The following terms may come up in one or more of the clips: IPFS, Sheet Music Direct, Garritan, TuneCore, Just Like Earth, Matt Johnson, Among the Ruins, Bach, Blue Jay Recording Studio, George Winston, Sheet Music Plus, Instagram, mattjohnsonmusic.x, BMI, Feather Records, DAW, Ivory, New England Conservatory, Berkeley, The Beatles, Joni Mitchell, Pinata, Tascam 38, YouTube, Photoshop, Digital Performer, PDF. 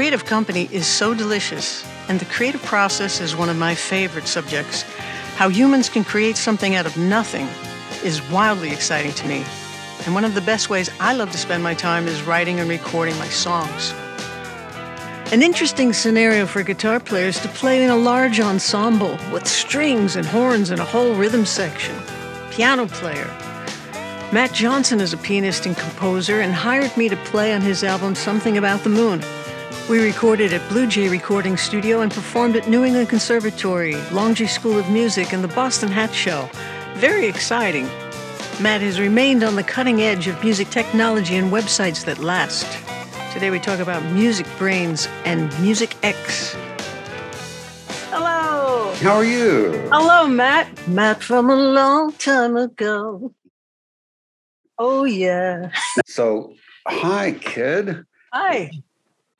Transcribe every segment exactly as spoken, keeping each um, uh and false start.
creative company is so delicious, and the creative process is one of my favorite subjects. How humans can create something out of nothing is wildly exciting to me. And one of the best ways I love to spend my time is writing and recording my songs. An interesting scenario for guitar players to play in a large ensemble with strings and horns and a whole rhythm section. Piano player. Matt Johnson is a pianist and composer and hired me to play on his album Something About the Moon. We recorded at Blue Jay Recording Studio and performed at New England Conservatory, Longy School of Music, and the Boston Hatch Shell. Very exciting. Matt has remained on the cutting edge of music technology and websites that last. Today we talk about MusicBrainz and Music.X. Hello! How are you? Hello, Matt. Matt from a long time ago. Oh, yeah. So, hi, kid. Hi.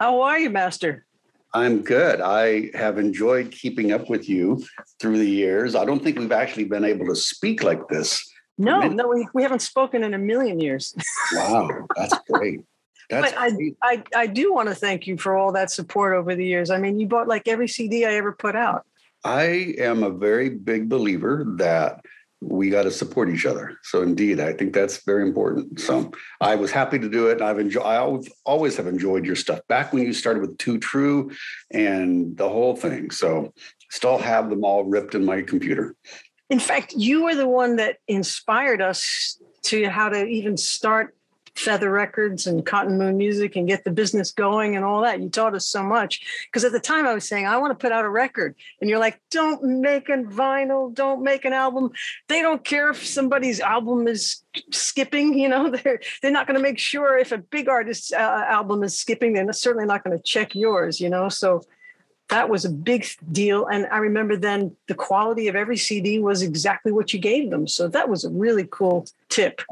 How are you, Master? I'm good. I have enjoyed keeping up with you through the years. I don't think we've actually been able to speak like this. No, no, we, we haven't spoken in a million years. Wow, that's great. That's but great. I, I I do want to thank you for all that support over the years. I mean, you bought like every C D I ever put out. I am a very big believer that we got to support each other. So indeed, I think that's very important. So I was happy to do it. And I've enjoyed. I always, always have enjoyed your stuff. Back when you started with Too True and the whole thing. So still have them all ripped in my computer. In fact, you were the one that inspired us to how to even start Feather Records and Cotton Moon Music and get the business going and all that. You taught us so much. Because at the time I was saying, I want to put out a record. And you're like, don't make a vinyl. Don't make an album. They don't care if somebody's album is skipping. You know, they're, they're not going to make sure if a big artist's uh, album is skipping. They're certainly not going to check yours, you know, so... That was a big deal. And I remember then the quality of every C D was exactly what you gave them. So that was a really cool tip.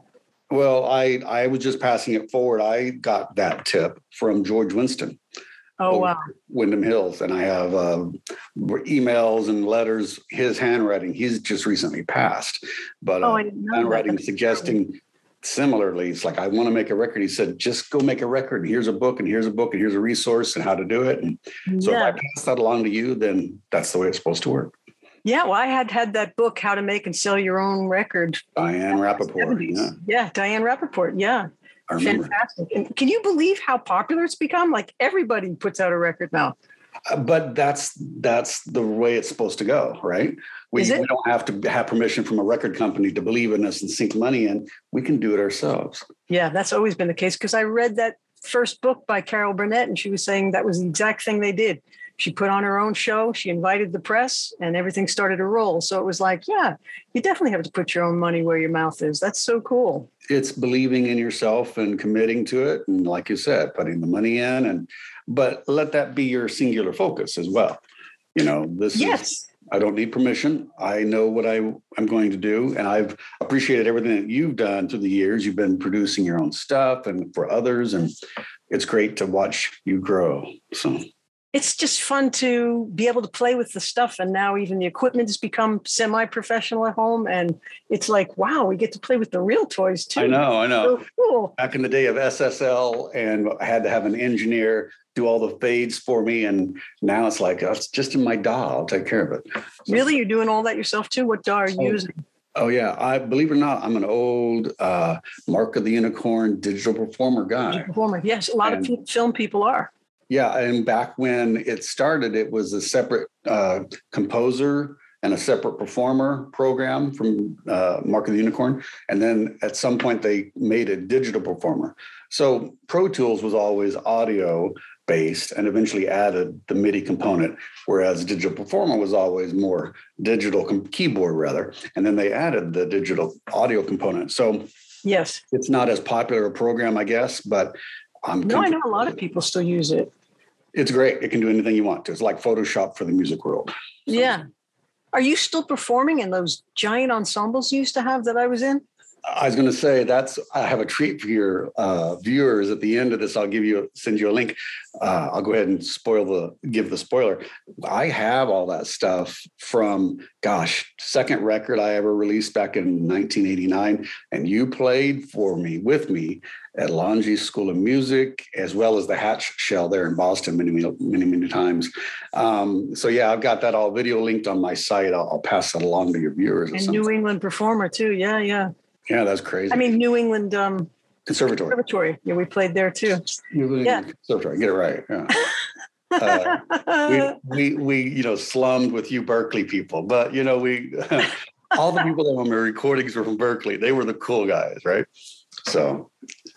Well, I, I was just passing it forward. I got that tip from George Winston. Oh, wow. Windham Hills. And I have uh, emails and letters, his handwriting. He's just recently passed. But uh, oh, I didn't know handwriting that. Suggesting similarly, it's like, I want to make a record. He said, just go make a record. And here's a book and here's a book and here's a resource and how to do it. And so yeah. If I pass that along to you, then that's the way it's supposed to work. Yeah. Well, I had had that book, How to Make and Sell Your Own Record. Diane Rapaport. Yeah. yeah. Diane Rapaport. Yeah. I remember. Fantastic. And can you believe how popular it's become? Like everybody puts out a record now. Uh, but that's that's the way it's supposed to go, right? We, we don't have to have permission from a record company to believe in us and sink money in. We can do it ourselves. Yeah, that's always been the case. Because I read that first book by Carol Burnett, and she was saying that was the exact thing they did. She put on her own show, she invited the press, and everything started to roll. So it was like, yeah, you definitely have to put your own money where your mouth is. That's so cool. It's believing in yourself and committing to it. And like you said, putting the money in, and but let that be your singular focus as well. You know, this yes. is, I don't need permission. I know what I, I'm going to do. And I've appreciated everything that you've done through the years. You've been producing your own stuff and for others. And it's great to watch you grow. So. It's just fun to be able to play with the stuff. And now even the equipment has become semi-professional at home. And it's like, wow, we get to play with the real toys too. I know, I know. So cool. Back in the day of S S L, and I had to have an engineer do all the fades for me. And now it's like, oh, it's just in my D A W. I'll take care of it. So, really? You're doing all that yourself too? What D A W are you oh, using? Oh, yeah. I believe it or not, I'm an old uh, Mark of the Unicorn Digital Performer guy. Digital Performer. Yes, a lot and, of film people are. Yeah, and back when it started, it was a separate uh, composer and a separate performer program from uh, Mark of the Unicorn. And then at some point, they made a digital performer. So Pro Tools was always audio-based and eventually added the MIDI component, whereas Digital Performer was always more digital com- keyboard, rather. And then they added the digital audio component. So yes, it's not as popular a program, I guess, but I'm no, I know a lot of people still use it. It's great. It can do anything you want to. It's like Photoshop for the music world. So. Yeah. Are you still performing in those giant ensembles you used to have that I was in? I was going to say that's, I have a treat for your uh, viewers at the end of this. I'll give you, send you a link. Uh, I'll go ahead and spoil the, give the spoiler. I have all that stuff from, gosh, second record I ever released back in nineteen eighty-nine. And you played for me, with me at Longy School of Music, as well as the Hatch Shell there in Boston many, many, many times. Um, so yeah, I've got that all video linked on my site. I'll, I'll pass that along to your viewers. And New England Performer too. Yeah, yeah. Yeah, that's crazy. I mean, New England um, Conservatory. Conservatory. Yeah, we played there too. New England yeah. Conservatory. Get it right. Yeah. uh, we, we, we, you know, slummed with you Berkeley people, but you know, we, all the people that were on my recordings were from Berkeley. They were the cool guys, right? So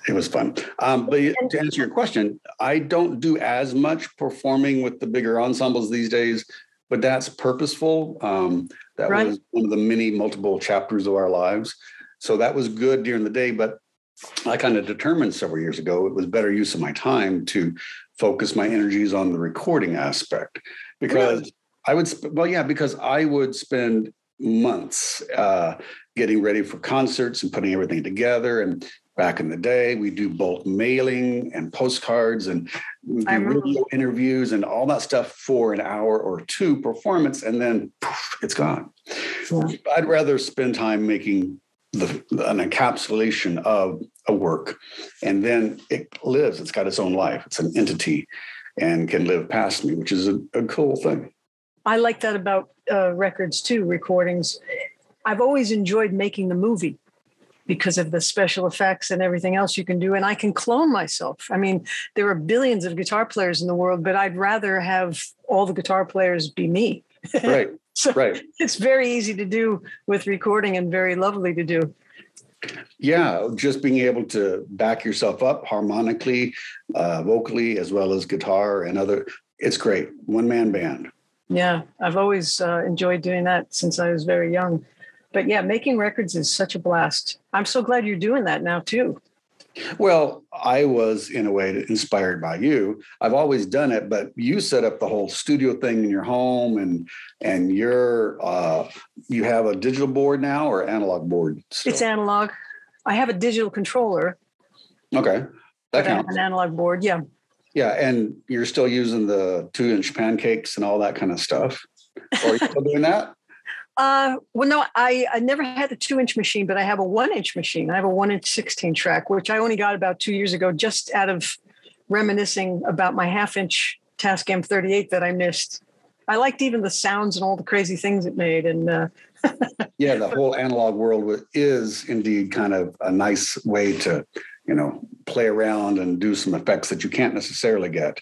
it was fun. Um, but to answer your question, I don't do as much performing with the bigger ensembles these days, but that's purposeful. Um, that right. was one of the many multiple chapters of our lives. So that was good during the day, but I kind of determined several years ago it was better use of my time to focus my energies on the recording aspect, because really? I would, sp- well, yeah, because I would spend months uh, getting ready for concerts and putting everything together. And back in the day, we do bulk mailing and postcards and radio interviews and all that stuff for an hour or two performance, and then poof, it's gone. Yeah. I'd rather spend time making The, an encapsulation of a work, and then it lives. It's got its own life. It's an entity and can live past me, which is a, a cool thing. I like that about uh, records too, recordings. I've always enjoyed making the movie because of the special effects and everything else you can do. And I can clone myself. I mean, there are billions of guitar players in the world, but I'd rather have all the guitar players be me. Right. So right. It's very easy to do with recording and very lovely to do. Yeah, just being able to back yourself up harmonically, uh, vocally, as well as guitar and other. It's great. One-man band. Yeah, I've always uh, enjoyed doing that since I was very young. But yeah, making records is such a blast. I'm so glad you're doing that now, too. Well, I was, in a way, inspired by you. I've always done it, but you set up the whole studio thing in your home, and and you're uh, you have a digital board now or analog board? Still? It's analog. I have a digital controller. Okay, that counts. An analog board, yeah. Yeah, and you're still using the two-inch pancakes and all that kind of stuff. Are you still doing that? Uh, well, no, I, I never had a two-inch machine, but I have a one-inch machine. I have a one-inch sixteen-track, which I only got about two years ago, just out of reminiscing about my half-inch Tascam thirty-eight that I missed. I liked even the sounds and all the crazy things it made. And uh, yeah, the whole analog world is indeed kind of a nice way to, you know, play around and do some effects that you can't necessarily get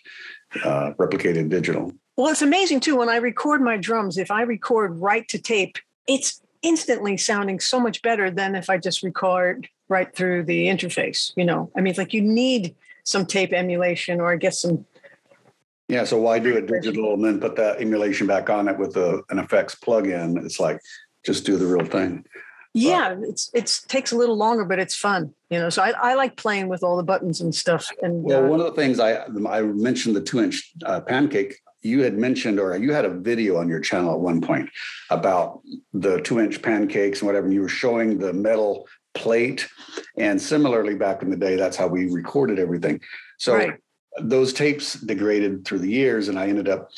uh, replicated digital. Well, it's amazing, too, when I record my drums, if I record right to tape, it's instantly sounding so much better than if I just record right through the interface. You know, I mean, it's like you need some tape emulation, or I guess some. Yeah. So why do it digital and then put that emulation back on it with a, an effects plug-in? It's like, just do the real thing. Yeah, uh, it's it's takes a little longer, but it's fun, you know. So I, I like playing with all the buttons and stuff. And well, uh, one of the things I I mentioned the two-inch uh, pancake. You had mentioned, or you had a video on your channel at one point about the two-inch pancakes and whatever, and you were showing the metal plate. And similarly, back in the day, that's how we recorded everything. So right. Those tapes degraded through the years, and I ended up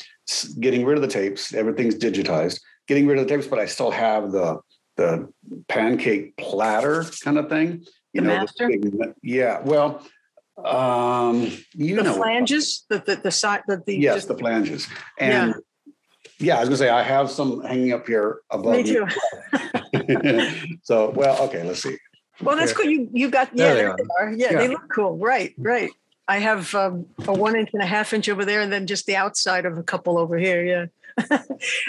getting rid of the tapes. Everything's digitized, getting rid of the tapes, but I still have the the pancake platter kind of thing. You the know, master? The, yeah, well... Um, you the know, flanges, the the the side, the, the yes, just, the flanges, and yeah. yeah, I was gonna say I have some hanging up here above me too. Me. So, well, okay, let's see. Well, that's cool. You you got yeah, there they, there are. They are. Yeah, yeah, they look cool. Right, right. I have um, a one inch and a half inch over there, and then just the outside of a couple over here. Yeah.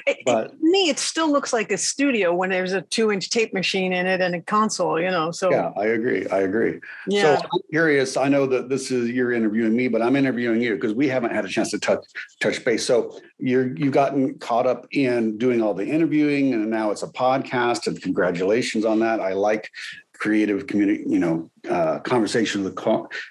it, but, it, to me, it still looks like a studio when there's a two-inch tape machine in it and a console, you know. So yeah, I agree. I agree. Yeah. So I'm curious. I know that this is you're interviewing me, but I'm interviewing you because we haven't had a chance to touch touch base. So you're you've gotten caught up in doing all the interviewing, and now it's a podcast. And congratulations on that. I like creative community, you know, uh, conversation with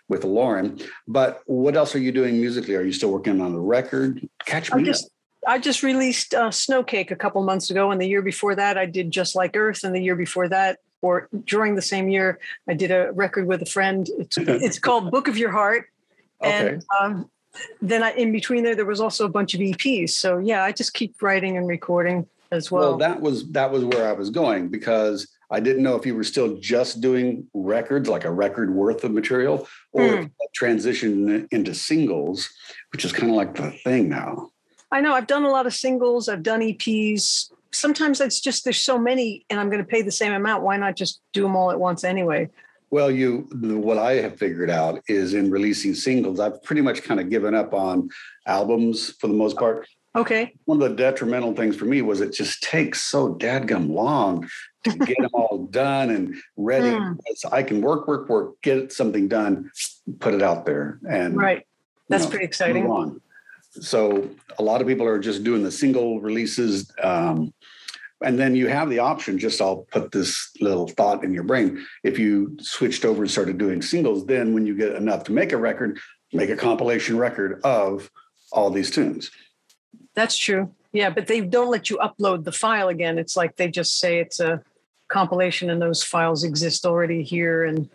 with Lauren. But what else are you doing musically? Are you still working on the record? Catch me up. I just released uh, Snowcake a couple months ago, and the year before that, I did Just Like Earth, and the year before that, or during the same year, I did a record with a friend. It's, it's called Book of Your Heart. And okay. um, then I, in between there, there was also a bunch of E Ps. So yeah, I just keep writing and recording as well. Well, that was, that was where I was going, because I didn't know if you were still just doing records, like a record worth of material, or mm. transition into singles, which is kind of like the thing now. I know. I've done a lot of singles. I've done E Ps. Sometimes it's just, there's so many and I'm going to pay the same amount. Why not just do them all at once anyway? Well, you, what I have figured out is in releasing singles, I've pretty much kind of given up on albums for the most part. Okay. One of the detrimental things for me was it just takes so dadgum long to get them all done and ready. Mm. So I can work, work, work, get something done, put it out there. And right. That's you know, pretty exciting. Move on. So a lot of people are just doing the single releases. Um, and then you have the option, just I'll put this little thought in your brain. If you switched over and started doing singles, then when you get enough to make a record, make a compilation record of all these tunes. That's true. Yeah, but they don't let you upload the file again. It's like they just say it's a compilation and those files exist already here. And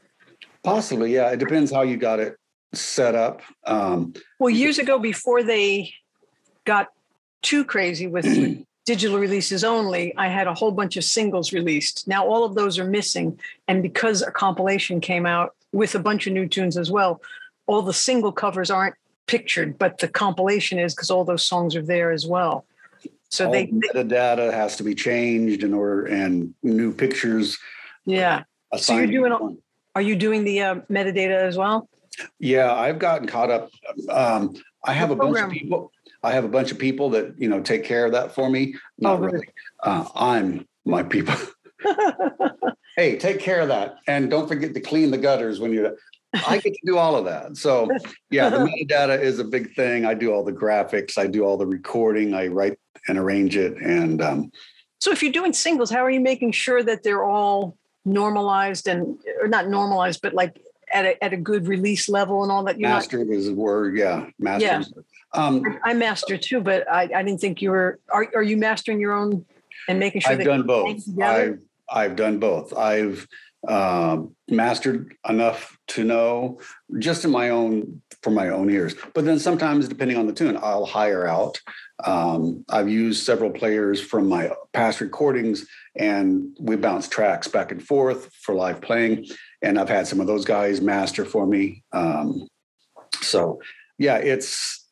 possibly, yeah. It depends how you got it set up. Um, well, years ago, before they got too crazy with digital releases only, I had a whole bunch of singles released. Now all of those are missing. And because a compilation came out with a bunch of new tunes as well, all the single covers aren't pictured, but the compilation is, because all those songs are there as well. So all they, the data has to be changed in order, and new pictures. Yeah. So you're doing. All, are you doing the uh, metadata as well? Yeah, I've gotten caught up. Um, I have what a program? bunch of people. I have a bunch of people that you know take care of that for me. Not oh, really. Uh, I'm my people. Hey, take care of that, and don't forget to clean the gutters when you're. I get to do all of that. So yeah, the metadata is a big thing. I do all the graphics. I do all the recording. I write and arrange it. And um, so if you're doing singles, how are you making sure that they're all normalized and or not normalized, but like at a, at a good release level and all that? You're master not, is a word. Yeah. Master. Yeah. Um, I master too, but I, I didn't think you were, are, are you mastering your own and making sure I've that done both. I've, I've done both. I've, Um, mastered enough to know just in my own, for my own ears. But then sometimes, depending on the tune, I'll hire out. Um, I've used several players from my past recordings, and we bounce tracks back and forth for live playing. And I've had some of those guys master for me. Um, so yeah, it's,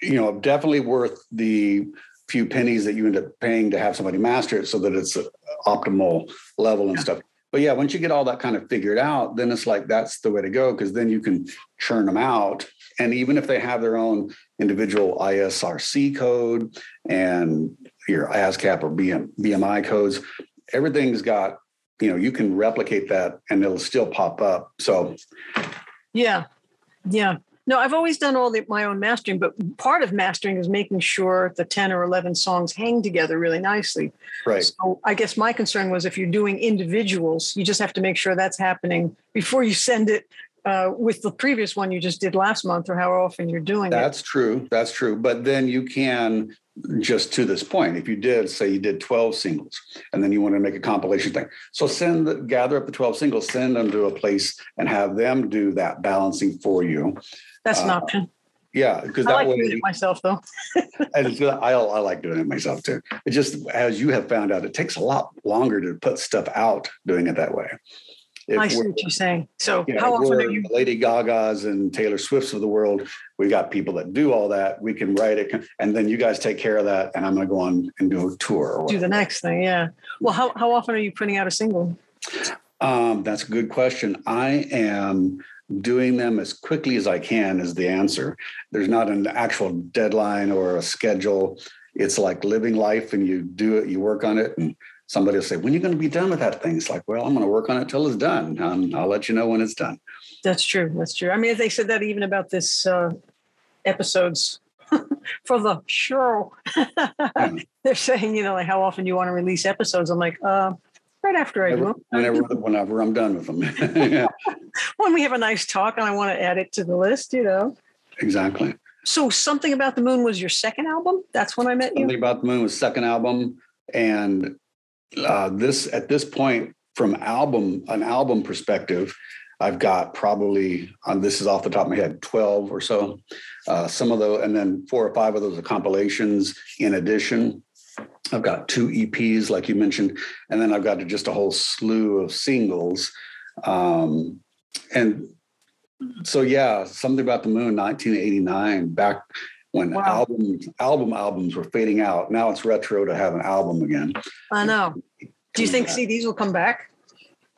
you know, definitely worth the few pennies that you end up paying to have somebody master it so that it's an optimal level and stuff. But yeah, once you get all that kind of figured out, then it's like, that's the way to go. Cause then you can churn them out. And even if they have their own individual I S R C code and your ASCAP or B M I codes, everything's got, you know, you can replicate that and it'll still pop up. So. Yeah. Yeah. No, I've always done all the, my own mastering, but part of mastering is making sure the ten or eleven songs hang together really nicely. Right. So I guess my concern was if you're doing individuals, you just have to make sure that's happening before you send it uh, with the previous one you just did last month or how often you're doing that's it. That's true. That's true. But then you can, just to this point, if you did, say you did twelve singles and then you want to make a compilation thing. So send, the, gather up the twelve singles, send them to a place and have them do that balancing for you. That's an option. Uh, yeah, because that like way. I like doing it myself, though. and I, I like doing it myself too. It just, as you have found out, it takes a lot longer to put stuff out doing it that way. If I see what you're saying. So, you know, how often are you? Lady Gaga's and Taylor Swift's of the world. We've got people that do all that. We can write it, and then you guys take care of that. And I'm going to go on and do a tour. Or do the next thing. Yeah. Well, how how often are you printing out a single? Um, that's a good question. I am. Doing them as quickly as I can is the answer. There's not an actual deadline or a schedule. It's like living life and you do it, you work on it. And somebody will say, when are you going to be done with that thing? It's like, well, I'm going to work on it till it's done. Um, I'll let you know when it's done. That's true. That's true. I mean, they said that even about this uh, episodes for the show. Yeah. They're saying, you know, like how often you want to release episodes. I'm like, uh, right after I do them. Whenever, whenever I'm done with them. Yeah. When we have a nice talk and I want to add it to the list, you know. Exactly. So Something About the Moon was your second album? That's when I met you? Something About the Moon was second album. And uh, this at this point, from album an album perspective, I've got probably, um, this is off the top of my head, twelve or so. Uh, some of those, and then four or five of those are compilations. In addition, I've got two E Ps, like you mentioned, and then I've got just a whole slew of singles. Um, and so, yeah, Something About the Moon, nineteen eighty-nine, back when wow. albums, album albums were fading out. Now it's retro to have an album again. I know. Do you think C Ds will come back?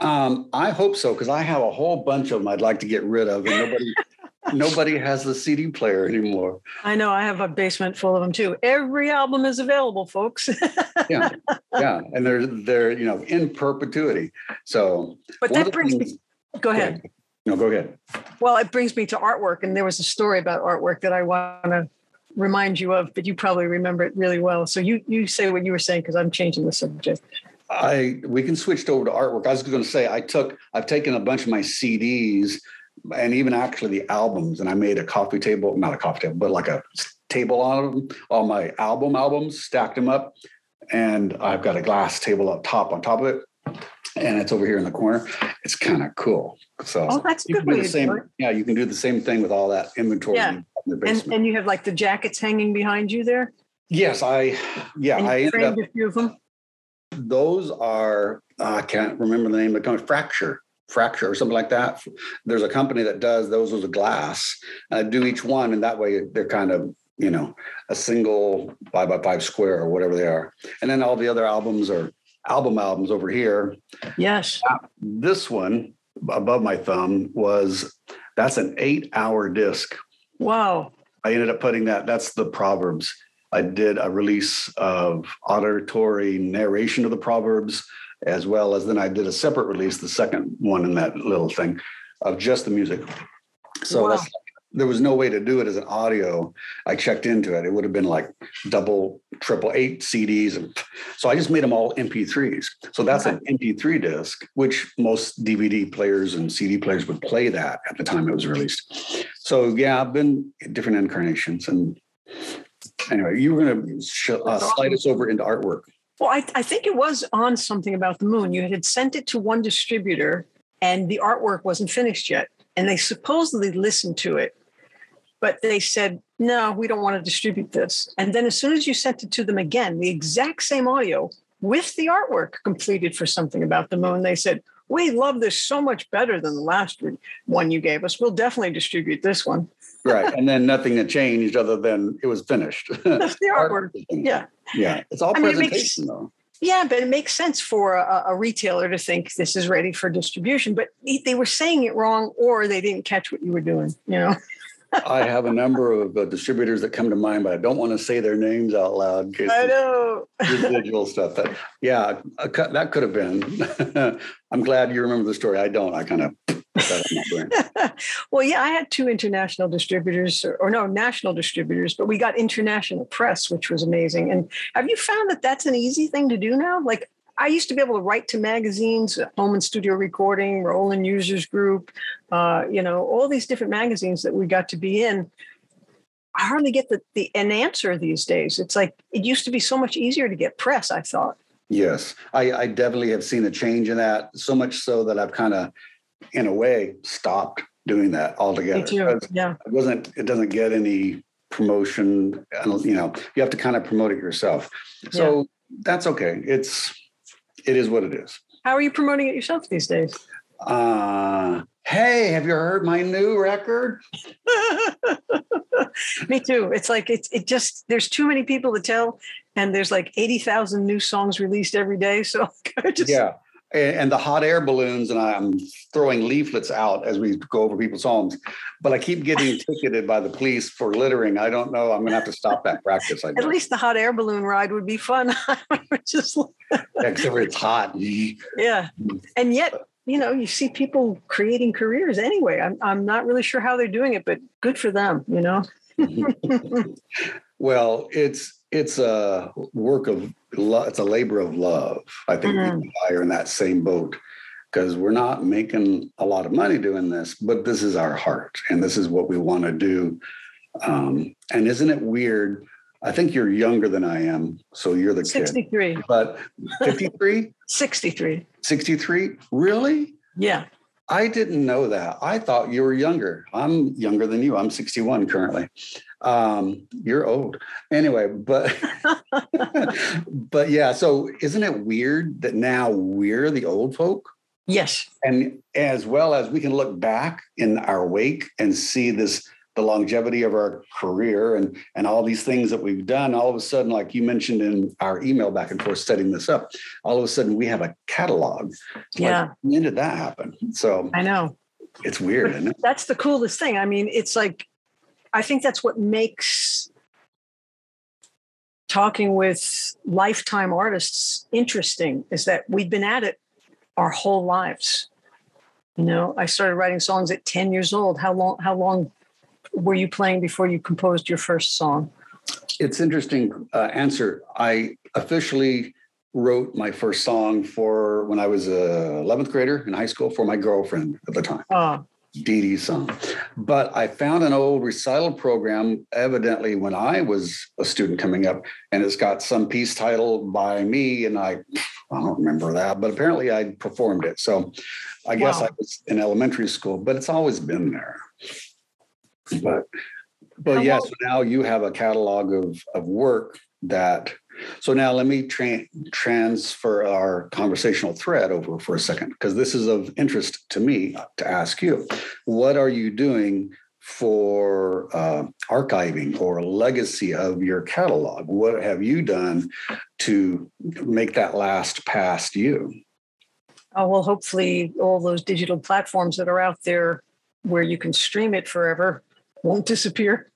Um, I hope so, because I have a whole bunch of them I'd like to get rid of, and nobody nobody has the C D player anymore. I know. I have a basement full of them too. Every album is available, folks. yeah, yeah, and they're they're you know in perpetuity. So, but that brings things, me. Go ahead. Yeah, no, go ahead. Well, it brings me to artwork, and there was a story about artwork that I want to remind you of, but you probably remember it really well. So you you say what you were saying, because I'm changing the subject. I we can switch over to artwork. I was going to say I took I've taken a bunch of my C Ds and even actually the albums, and I made a coffee table, not a coffee table, but like a table out of them, all my album albums, stacked them up, and I've got a glass table up top on top of it, and it's over here in the corner. It's kind of cool. So oh, that's a good way to do it. Yeah, you can do the same thing with all that inventory. Yeah, in the basement. and and you have like the jackets hanging behind you there. Yes, I yeah and you I framed a few of them. Those are, I can't remember the name of the company, Fracture, Fracture or something like that. There's a company that does those with a glass. I do each one, and that way they're kind of, you know, a single five by five square or whatever they are. And then all the other albums are album albums over here. Yes. This one above my thumb was, that's an eight hour disc. Wow. I ended up putting that, that's the Proverbs. I did a release of auditory narration of the Proverbs, as well as then I did a separate release, the second one in that little thing, of just the music. So wow. that's, there was no way to do it as an audio. I checked into it. It would have been like double, triple, eight C Ds. And so I just made them all M P threes. So that's okay. An M P three disc, which most D V D players and C D players would play that at the time it was released. So yeah, I've been in different incarnations. And anyway, you were going to uh, slide us over into artwork. Well, I, I think it was on Something About the Moon. You had sent it to one distributor, and the artwork wasn't finished yet. And they supposedly listened to it, but they said, no, we don't want to distribute this. And then as soon as you sent it to them again, the exact same audio with the artwork completed for Something About the Moon, they said, we love this so much better than the last one you gave us. We'll definitely distribute this one. Right. And then nothing had changed other than it was finished. That's the artwork. Yeah. Yeah. It's all I mean, presentation, it makes, though. Yeah, but it makes sense for a, a retailer to think this is ready for distribution. But they were saying it wrong, or they didn't catch what you were doing, you know. I have a number of uh, distributors that come to mind, but I don't want to say their names out loud. In case I know. Individual stuff. That, yeah, a, that could have been. I'm glad you remember the story. I don't. I kind of that I'm not doing. Well, yeah, I had two international distributors, or, or no, national distributors, but we got international press, which was amazing. And have you found that that's an easy thing to do now? Like, I used to be able to write to magazines, Home and Studio Recording, Roland Users Group, uh, you know, all these different magazines that we got to be in. I hardly get the, the an answer these days. It's like, it used to be so much easier to get press, I thought. Yes, I, I definitely have seen a change in that, so much so that I've kind of, in a way, stopped doing that altogether. Me too. Yeah. It wasn't, it doesn't get any promotion, you know, you have to kind of promote it yourself. So yeah. That's okay. It's, It is what it is. How are you promoting it yourself these days? Uh, hey, have you heard my new record? Me too. It's like, it's it just, there's too many people to tell, and there's like eighty thousand new songs released every day. So I just... Yeah, and, and the hot air balloons, and I'm throwing leaflets out as we go over people's homes, but I keep getting ticketed by the police for littering. I don't know. I'm going to have to stop that practice. I At know. least the hot air balloon ride would be fun. Just yeah, except for it's hot. Yeah. And yet, you know, you see people creating careers anyway. I'm, I'm not really sure how they're doing it, but good for them, you know? Well, it's, it's a work of love. It's a labor of love. I think mm-hmm. people are in that same boat, because we're not making a lot of money doing this, but this is our heart, and this is what we want to do. Um, and isn't it weird I think you're younger than I am, so you're the sixty-three. Kid. But fifty-three? sixty-three. sixty-three? Really? Yeah. I didn't know that. I thought you were younger. I'm younger than you. I'm sixty-one currently. Um, you're old. Anyway, but but yeah, so isn't it weird that now we're the old folk? Yes. And as well as we can look back in our wake and see this, the longevity of our career and, and all these things that we've done, all of a sudden, like you mentioned in our email back and forth setting this up, all of a sudden we have a catalog. Yeah. Like, when did that happen? So I know. It's weird, isn't it? That's the coolest thing. I mean, it's like, I think that's what makes talking with lifetime artists interesting, is that we've been at it our whole lives. You know, I started writing songs at ten years old. How long, how long were you playing before you composed your first song? It's interesting uh, answer. I officially wrote my first song for when I was a eleventh grader in high school for my girlfriend at the time. Oh. Dee Dee's song. But I found an old recital program, evidently when I was a student coming up, and it's got some piece titled by me, and I, I don't remember that, but apparently I performed it. So I guess wow. I was in elementary school, but it's always been there. But, but yes, yeah, so now you have a catalog of, of work that, so now let me tra- transfer our conversational thread over for a second, because this is of interest to me to ask you. What are you doing for uh, archiving or legacy of your catalog? What have you done to make that last past you? Oh, well, hopefully all those digital platforms that are out there where you can stream it forever won't disappear.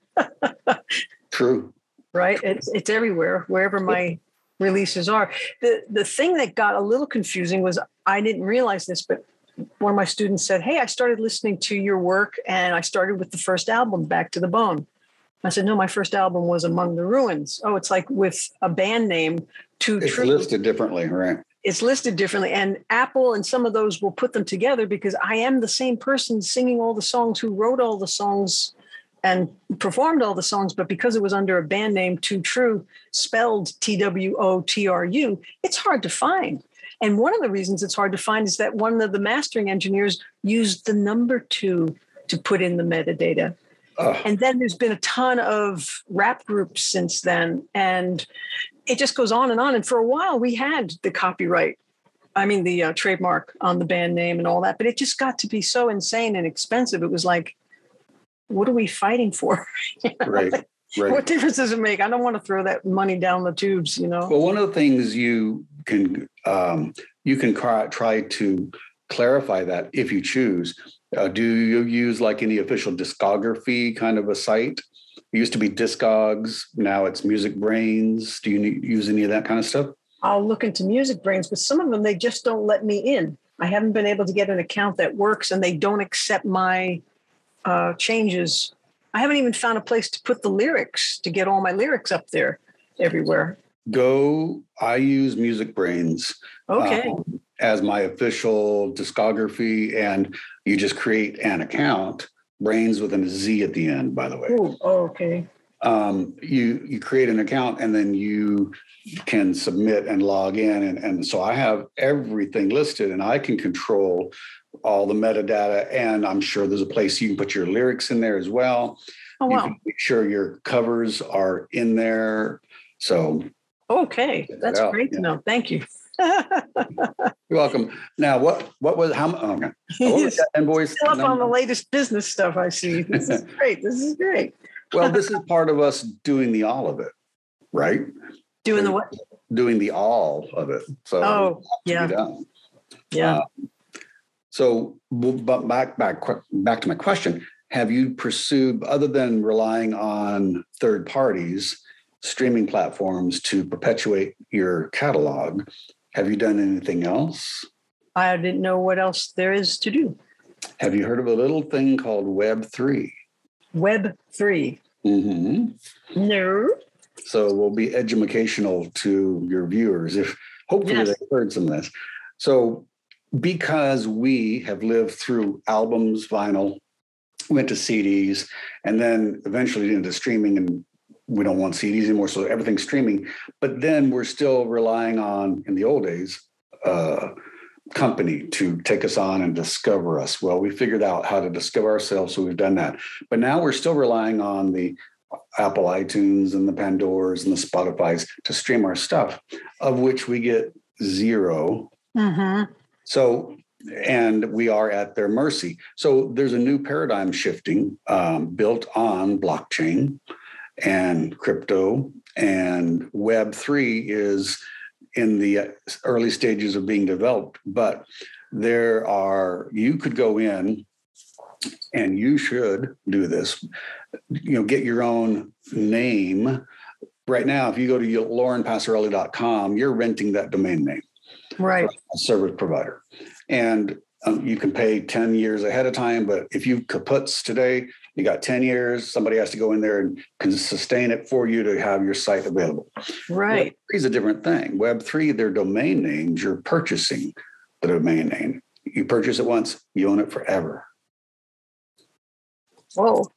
True. Right? It's it's everywhere, wherever my releases are. The the thing that got a little confusing was, I didn't realize this, but one of my students said, hey, I started listening to your work and I started with the first album, Back to the Bone. I said, no, my first album was Among the Ruins. Oh, it's like with a band name, Too True. It's listed differently, right? It's listed differently. And Apple and some of those will put them together, because I am the same person singing all the songs, who wrote all the songs and performed all the songs. But because it was under a band name, Too True, spelled T W O T R U, it's hard to find. And one of the reasons it's hard to find is that one of the mastering engineers used the number two to put in the metadata. Oh. And then there's been a ton of rap groups since then. And it just goes on and on. And for a while, we had the copyright, I mean, the uh, trademark on the band name and all that. But it just got to be so insane and expensive. It was like, what are we fighting for? You know? Right, like, right. What difference does it make? I don't want to throw that money down the tubes, you know? Well, one of the things you can, um, you can try to clarify that if you choose. Uh, do you use like any official discography kind of a site? It used to be Discogs. Now it's MusicBrainz. Do you use any of that kind of stuff? I'll look into MusicBrainz, but some of them, they just don't let me in. I haven't been able to get an account that works, and they don't accept my uh, changes. I haven't even found a place to put the lyrics, to get all my lyrics up there everywhere. Go, I use MusicBrainz. Okay. Um, as my official discography, and you just create an account, Brainz with an Z at the end, by the way. Ooh, oh, okay. Um, you you create an account, and then you can submit and log in. And, and so I have everything listed, and I can control all the metadata. And I'm sure there's a place you can put your lyrics in there as well. Oh, wow. You can make sure your covers are in there. So. Okay. That's great to know. Thank you. You're welcome. Now, what what was how? Oh, okay. What was that invoice? Still up on the latest business stuff. I see. This is great. This is great. Well, this is part of us doing the all of it, right? Doing the what? Doing the all of it. So oh yeah, yeah. Um, so, but back back back to my question: have you pursued, other than relying on third parties, streaming platforms to perpetuate your catalog? Have you done anything else? I didn't know what else there is to do. Have you heard of a little thing called Web three? Web three? Mm-hmm. No. So we'll be edumacational to your viewers, if hopefully yes, they've heard some of this. So because we have lived through albums, vinyl, went to C Ds, and then eventually into streaming and we don't want C Ds anymore, so everything's streaming. But then we're still relying on, in the old days, uh, company to take us on and discover us. Well, we figured out how to discover ourselves, so we've done that. But now we're still relying on the Apple iTunes and the Pandoras and the Spotifys to stream our stuff, of which we get zero. Mm-hmm. So, and we are at their mercy. So there's a new paradigm shifting um, built on blockchain and crypto, and Web three is in the early stages of being developed. But there are, you could go in, and you should do this, you know, get your own name. Right now, if you go to lauren passarelli dot com, you're renting that domain name. Right. A service provider. And um, you can pay ten years ahead of time, but if you kaputs today, you got ten years, somebody has to go in there and can sustain it for you to have your site available. Right. Web three is a different thing. Web three, their domain names, you're purchasing the domain name. You purchase it once, you own it forever. Whoa.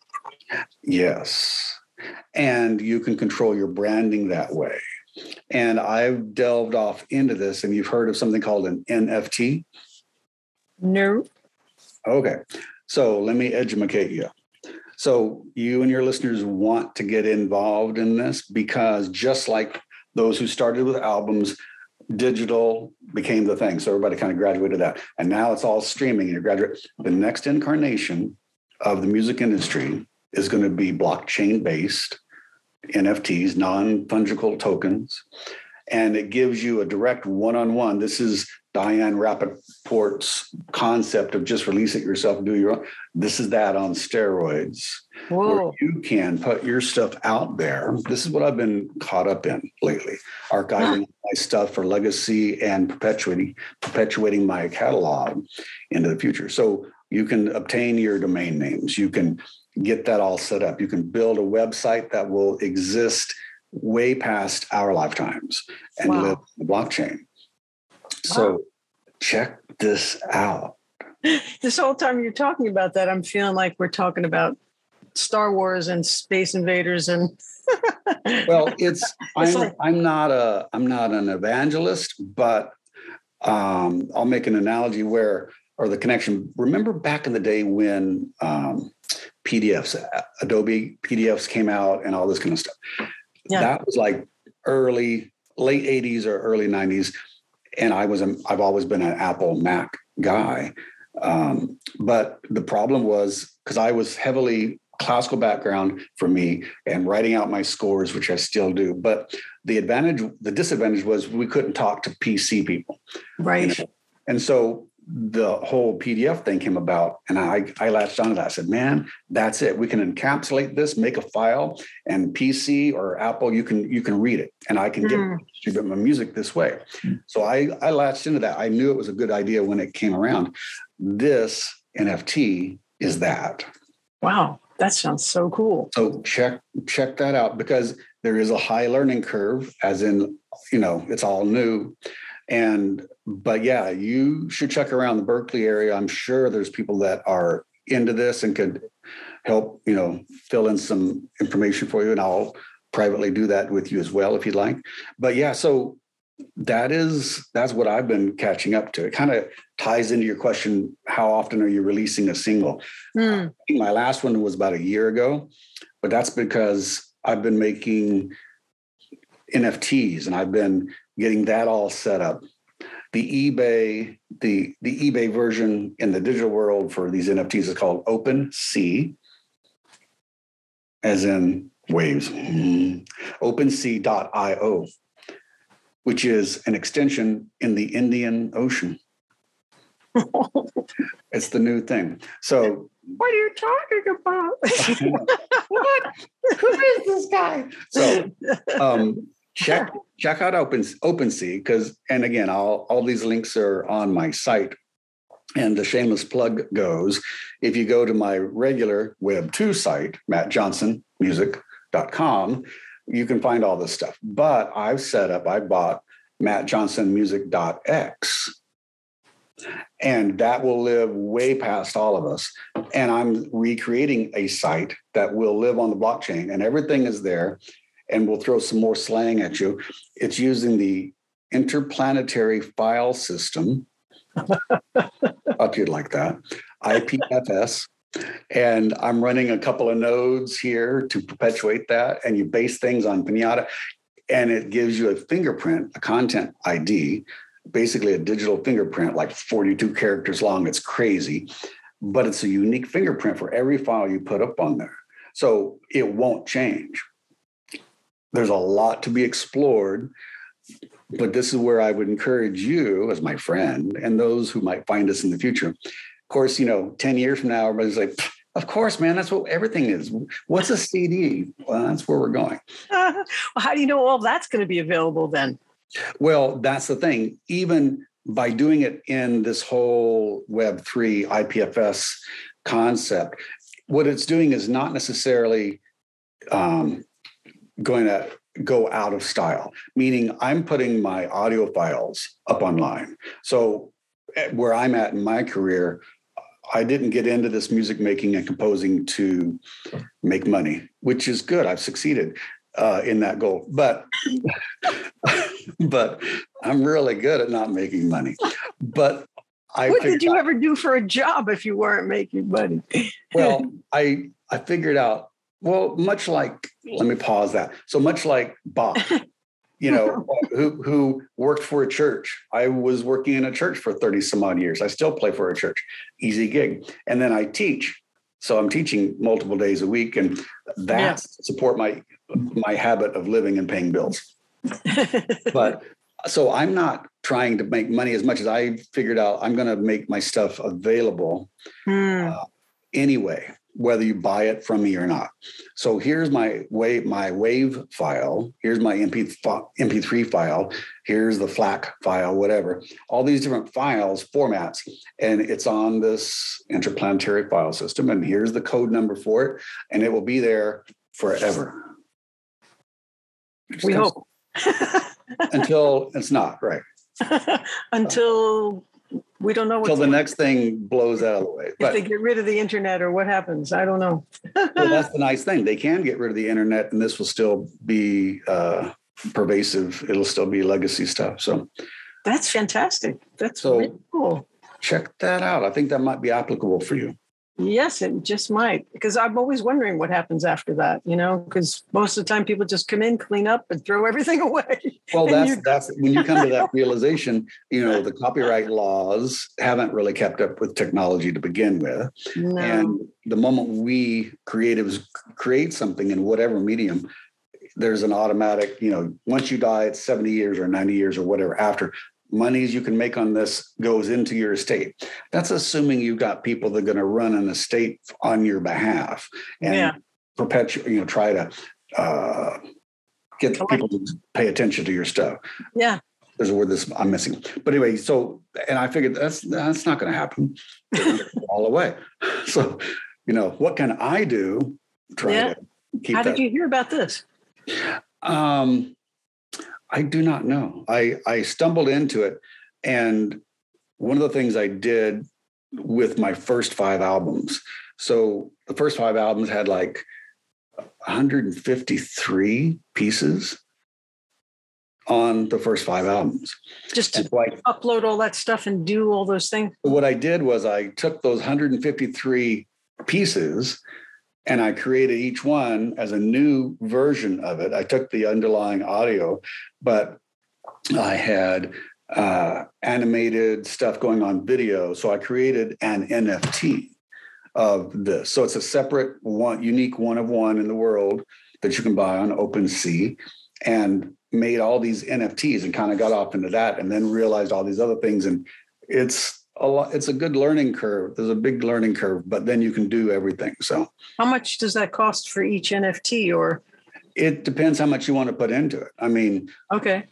Yes. And you can control your branding that way. And I've delved off into this, and you've heard of something called an N F T? No. Okay. So let me educate you. So you and your listeners want to get involved in this, because just like those who started with albums, digital became the thing. So everybody kind of graduated that. And now it's all streaming and you graduate. The next incarnation of the music industry is going to be blockchain-based N F Ts, non-fungible tokens, and it gives you a direct one-on-one. This is Diane Rapaport's concept of just release it yourself and do your own. This is that on steroids. Whoa. Where you can put your stuff out there. This is what I've been caught up in lately, archiving huh. my stuff for legacy and perpetuating, perpetuating my catalog into the future. So you can obtain your domain names. You can get that all set up. You can build a website that will exist way past our lifetimes and wow. live on the blockchain. Wow. So check this out. This whole time you're talking about that, I'm feeling like we're talking about Star Wars and Space Invaders and well, it's, it's I'm like- I'm not a I'm not an evangelist, but um, I'll make an analogy where or the connection. Remember back in the day when um, P D Fs, Adobe P D Fs came out and all this kind of stuff. Yeah. That was like early, late eighties or early nineties. And I was, a, I've always been an Apple Mac guy. Um, but the problem was, because I was heavily classical background for me and writing out my scores, which I still do. But the advantage, the disadvantage was we couldn't talk to P C people. Right. You know? And so the whole P D F thing came about, and I, I latched onto that. I said, man, that's it. We can encapsulate this, make a file, and P C or Apple, you can you can read it, and I can mm. get distribute my music this way. Mm. So I, I latched into that. I knew it was a good idea when it came around. This N F T is that. Wow, that sounds so cool. So check check that out, because there is a high learning curve, as in, you know, it's all new. And, but yeah, you should check around the Berkeley area. I'm sure there's people that are into this and could help, you know, fill in some information for you. And I'll privately do that with you as well, if you'd like. But yeah, so that is, that's what I've been catching up to. It kind of ties into your question. How often are you releasing a single? Mm. My last one was about a year ago, but that's because I've been making N F Ts and I've been getting that all set up. The eBay, the, the eBay version in the digital world for these N F Ts is called OpenSea, as in waves. Mm-hmm. OpenSea dot io, which is an extension in the Indian Ocean. It's the new thing. So what are you talking about? What? Who is this guy? So um, check check out Open OpenSea, because, and again, all all these links are on my site. And the shameless plug goes, if you go to my regular Web two site, matt johnson music dot com, you can find all this stuff. But I've set up, I bought matt johnson music dot x. And that will live way past all of us. And I'm recreating a site that will live on the blockchain, and everything is there. And we'll throw some more slang at you. It's using the interplanetary file system. Thought you'd like that. I P F S. And I'm running a couple of nodes here to perpetuate that. And you base things on Pinata. And it gives you a fingerprint, a content I D, basically a digital fingerprint, like forty-two characters long. It's crazy. But it's a unique fingerprint for every file you put up on there. So it won't change. There's a lot to be explored, but this is where I would encourage you as my friend and those who might find us in the future. Of course, you know, ten years from now, everybody's like, of course, man, that's what everything is. What's a C D? Well, that's where we're going. Uh, well, how do you know all that's going to be available then? Well, that's the thing. Even by doing it in this whole Web three I P F S concept, what it's doing is not necessarily um, going to go out of style, meaning I'm putting my audio files up online. So where I'm at in my career, I didn't get into this music making and composing to make money, which is good. I've succeeded uh, in that goal, but but I'm really good at not making money. But I what did you out, ever do for a job if you weren't making money? Well, I I figured out. Well, much like, let me pause that. So much like Bob, you know, who who worked for a church. I was working in a church for thirty some odd years. I still play for a church. Easy gig. And then I teach. So I'm teaching multiple days a week. And that yeah. support my my habit of living and paying bills. But so I'm not trying to make money as much as I figured out I'm going to make my stuff available mm. uh, anyway, whether you buy it from me or not. So here's my wave, my wave file. Here's my M P three file. Here's the FLAC file, whatever. All these different files, formats, and it's on this interplanetary file system. And here's the code number for it. And it will be there forever. We hope. Until it's not, right? Until... We don't know until the next thing blows out of the way. If but, they get rid of the internet or what happens, I don't know. Well, that's the nice thing. They can get rid of the internet and this will still be uh, pervasive. It'll still be legacy stuff. So that's fantastic. That's so really cool. Check that out. I think that might be applicable for you. Yes, it just might, because I'm always wondering what happens after that, you know, because most of the time people just come in, clean up and throw everything away. Well, that's that's when you come to that realization, you know, the copyright laws haven't really kept up with technology to begin with. No. And the moment we creatives create something in whatever medium, there's an automatic, you know, once you die, it's seventy years or ninety years or whatever after. Monies you can make on this goes into your estate. That's assuming you've got people that are going to run an estate on your behalf and yeah. perpetuate, you know, try to uh, get people to pay attention to your stuff. Yeah. There's a word this I'm missing. But anyway, so, and I figured that's, that's not going to happen. All away. So, you know, what can I do? Try yeah. to keep How that. Did you hear about this? Um, I do not know. I, I stumbled into it. And one of the things I did with my first five albums. So the first five albums had like one hundred fifty-three pieces on the first five albums. Just to so I, upload all that stuff and do all those things. What I did was I took those one hundred fifty-three pieces and I created each one as a new version of it. I took the underlying audio, but I had uh, animated stuff going on video. So I created an N F T of this. So it's a separate, one, unique one of one in the world that you can buy on OpenSea, and made all these N F Ts and kind of got off into that and then realized all these other things. And it's... A lot, it's a good learning curve. There's a big learning curve, but then you can do everything. So how much does that cost for each N F T? Or it depends how much you want to put into it. I mean, okay,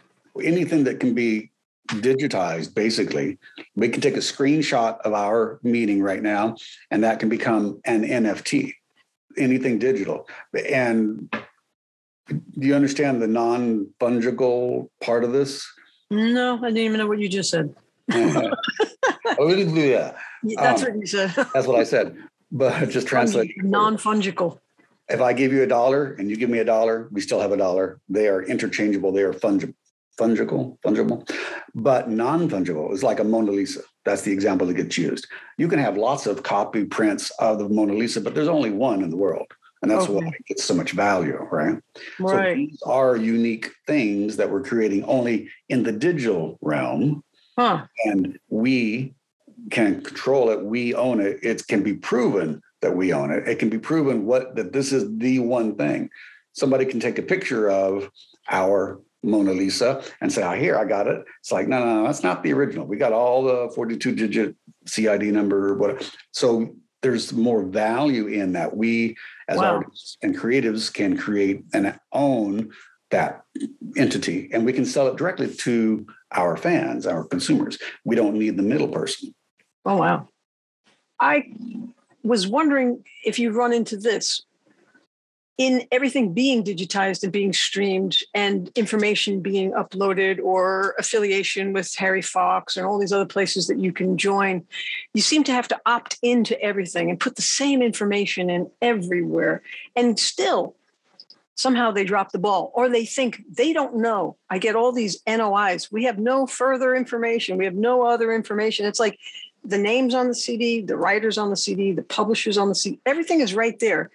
anything that can be digitized, basically, we can take a screenshot of our meeting right now, and that can become an N F T, anything digital. And do you understand the non-fungible part of this? No, I didn't even know what you just said. Hallelujah. That's um, what you said. That's what I said. But just translating. Non-fungible. If I give you a dollar and you give me a dollar, we still have a dollar. They are interchangeable. They are fungible. Fungible, fungible, but non-fungible is like a Mona Lisa. That's the example that gets used. You can have lots of copy prints of the Mona Lisa, but there's only one in the world. And that's okay. why it gets so much value, right? Right. So these are unique things that we're creating only in the digital realm. Huh. And we can control it. We own it. It can be proven that we own it. It can be proven what that this is the one thing. Somebody can take a picture of our Mona Lisa and say, oh, here, I got it. It's like, no, no, no, that's not the original. We got all the forty-two digit C I D number or whatever. So there's more value in that. We as wow. artists and creatives can create and own that entity, and we can sell it directly to our fans, our consumers. We don't need the middle person. Oh, wow. I was wondering if you run into this. In everything being digitized and being streamed and information being uploaded or affiliation with Harry Fox and all these other places that you can join, you seem to have to opt into everything and put the same information in everywhere. And still, somehow they drop the ball or they think they don't know. I get all these N O Is. We have no further information. We have no other information. It's like the names on the C D, the writers on the C D, the publishers on the C D, everything is right there.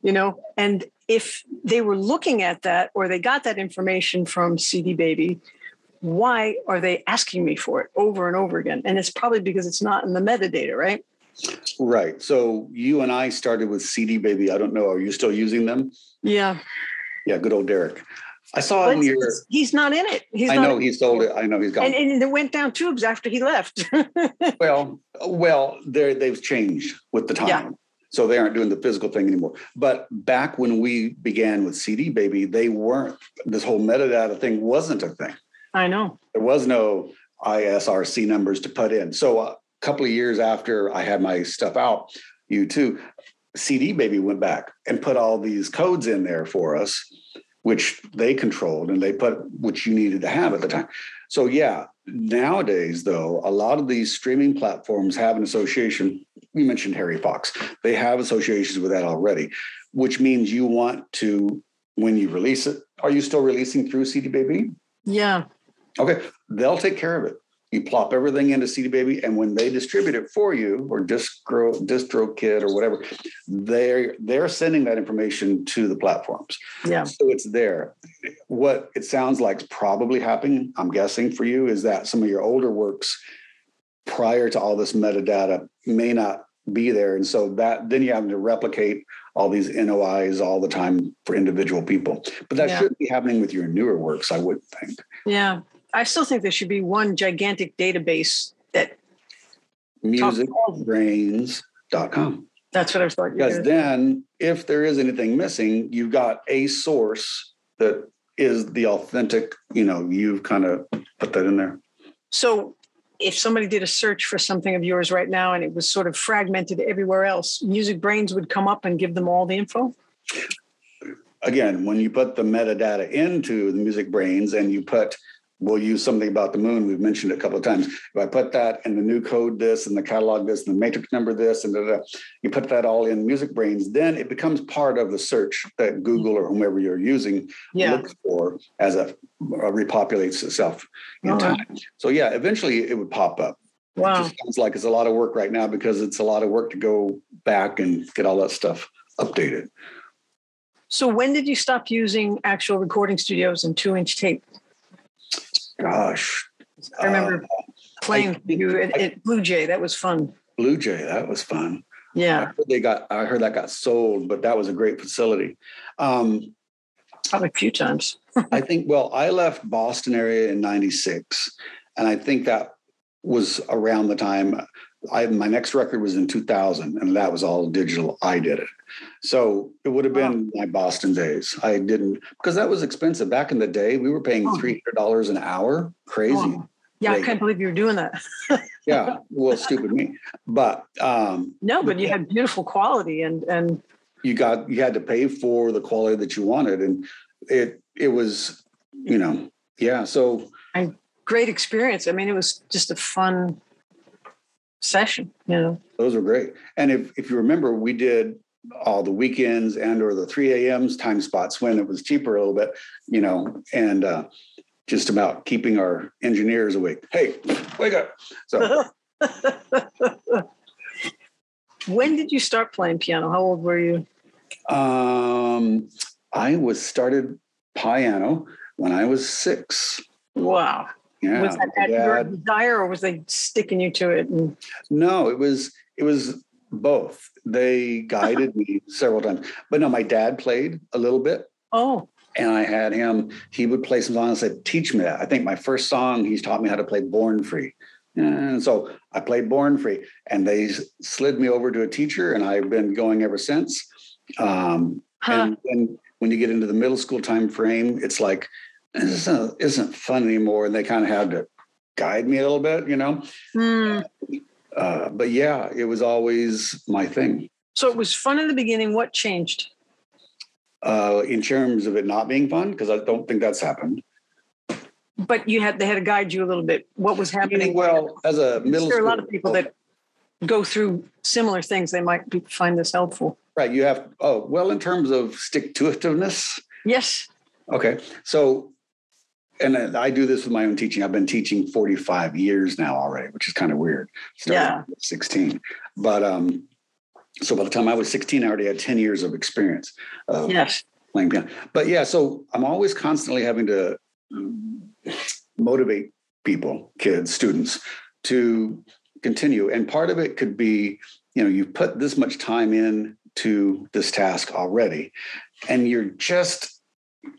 You know, and if they were looking at that or they got that information from C D Baby, why are they asking me for it over and over again? And it's probably because it's not in the metadata, right? Right. So you and I started with C D Baby. I don't know. Are you still using them? Yeah. Yeah. Good old Derek. I saw but him here. He's not in it. He's I not know he sold it. I know he's gone. And, and it went down tubes after he left. well, well, they've changed with the time. Yeah. So they aren't doing the physical thing anymore. But back when we began with C D Baby, they weren't, this whole metadata thing wasn't a thing. I know. There was no I S R C numbers to put in. So a couple of years after I had my stuff out, you too, C D Baby went back and put all these codes in there for us, which they controlled and they put which you needed to have at the time. So yeah, nowadays though, a lot of these streaming platforms have an association. You mentioned Harry Fox. They have associations with that already, which means you want to, when you release it, are you still releasing through C D Baby? Yeah. Okay. They'll take care of it. You plop everything into C D Baby, and when they distribute it for you, or distro, DistroKid or whatever, they're, they're sending that information to the platforms. Yeah. So it's there. What it sounds like is probably happening, I'm guessing for you, is that some of your older works prior to all this metadata may not be there. And so that then you have to replicate all these N O Is all the time for individual people. But that yeah. shouldn't be happening with your newer works, I would think. Yeah. I still think there should be one gigantic database that music brainz dot com. That's what I was talking about. Because then if there is anything missing, you've got a source that is the authentic, you know, you've kind of put that in there. So if somebody did a search for something of yours right now and it was sort of fragmented everywhere else, MusicBrainz would come up and give them all the info? Again, when you put the metadata into the MusicBrainz and you put, we'll use Something About the Moon, we've mentioned it a couple of times. If I put that and the new code this and the catalog this and the matrix number this and da, da, da, you put that all in MusicBrainz, then it becomes part of the search that Google or whomever you're using yeah. looks for as a uh, repopulates itself in uh-huh. time. So yeah, eventually it would pop up. Wow. It just sounds like it's a lot of work right now because it's a lot of work to go back and get all that stuff updated. So when did you stop using actual recording studios and two-inch tape? Gosh, I remember uh, playing I, with you at, I, at Blue Jay. That was fun. Blue Jay, that was fun. Yeah, I heard they got. I heard that got sold, but that was a great facility. Um, Probably a few times. I think. Well, I left Boston area in ninety-six, and I think that was around the time. I my next record was in two thousand, and that was all digital. I did it, so it would have been oh. my Boston days. I didn't because that was expensive back in the day. We were paying oh. three hundred dollars an hour. Crazy. Oh. Yeah, like, I can't believe you were doing that. yeah, well, stupid me. But um, no, but you had beautiful quality, and and you got you had to pay for the quality that you wanted, and it it was you know yeah. So and great experience. I mean, it was just a fun. session. You know, those are great. And if if you remember, we did all the weekends and or the three a.m.s time spots when it was cheaper a little bit, you know, and uh, just about keeping our engineers awake. Hey, wake up. So. When did you start playing piano? How old were you? Um, I was started piano when I was six. Wow. Yeah. Was that at your desire or was they sticking you to it? And... No, it was, it was both. They guided me several times, but no, my dad played a little bit. Oh. And I had him, he would play some songs and said, teach me that. I think my first song, he's taught me how to play Born Free. And so I played Born Free and they slid me over to a teacher and I've been going ever since. Um, huh. and, and when you get into the middle school time frame, it's like, this isn't, isn't fun anymore. And they kind of had to guide me a little bit, you know? Mm. Uh, but yeah, it was always my thing. So it was fun in the beginning. What changed? Uh, in terms of it not being fun, because I don't think that's happened. But you had they had to guide you a little bit. What was happening? Well, as a middle school, there are a lot of people that go through similar things. They might be, find this helpful. Right. You have, oh, well, in terms of stick-to-itiveness. Yes. Okay. So, and I do this with my own teaching. I've been teaching forty-five years now already, which is kind of weird. Started yeah. At sixteen. But um, so by the time I was sixteen, I already had ten years of experience. Of yes. Playing piano. But yeah, so I'm always constantly having to motivate people, kids, students to continue. And part of it could be, you know, you've put this much time in to this task already, and you're just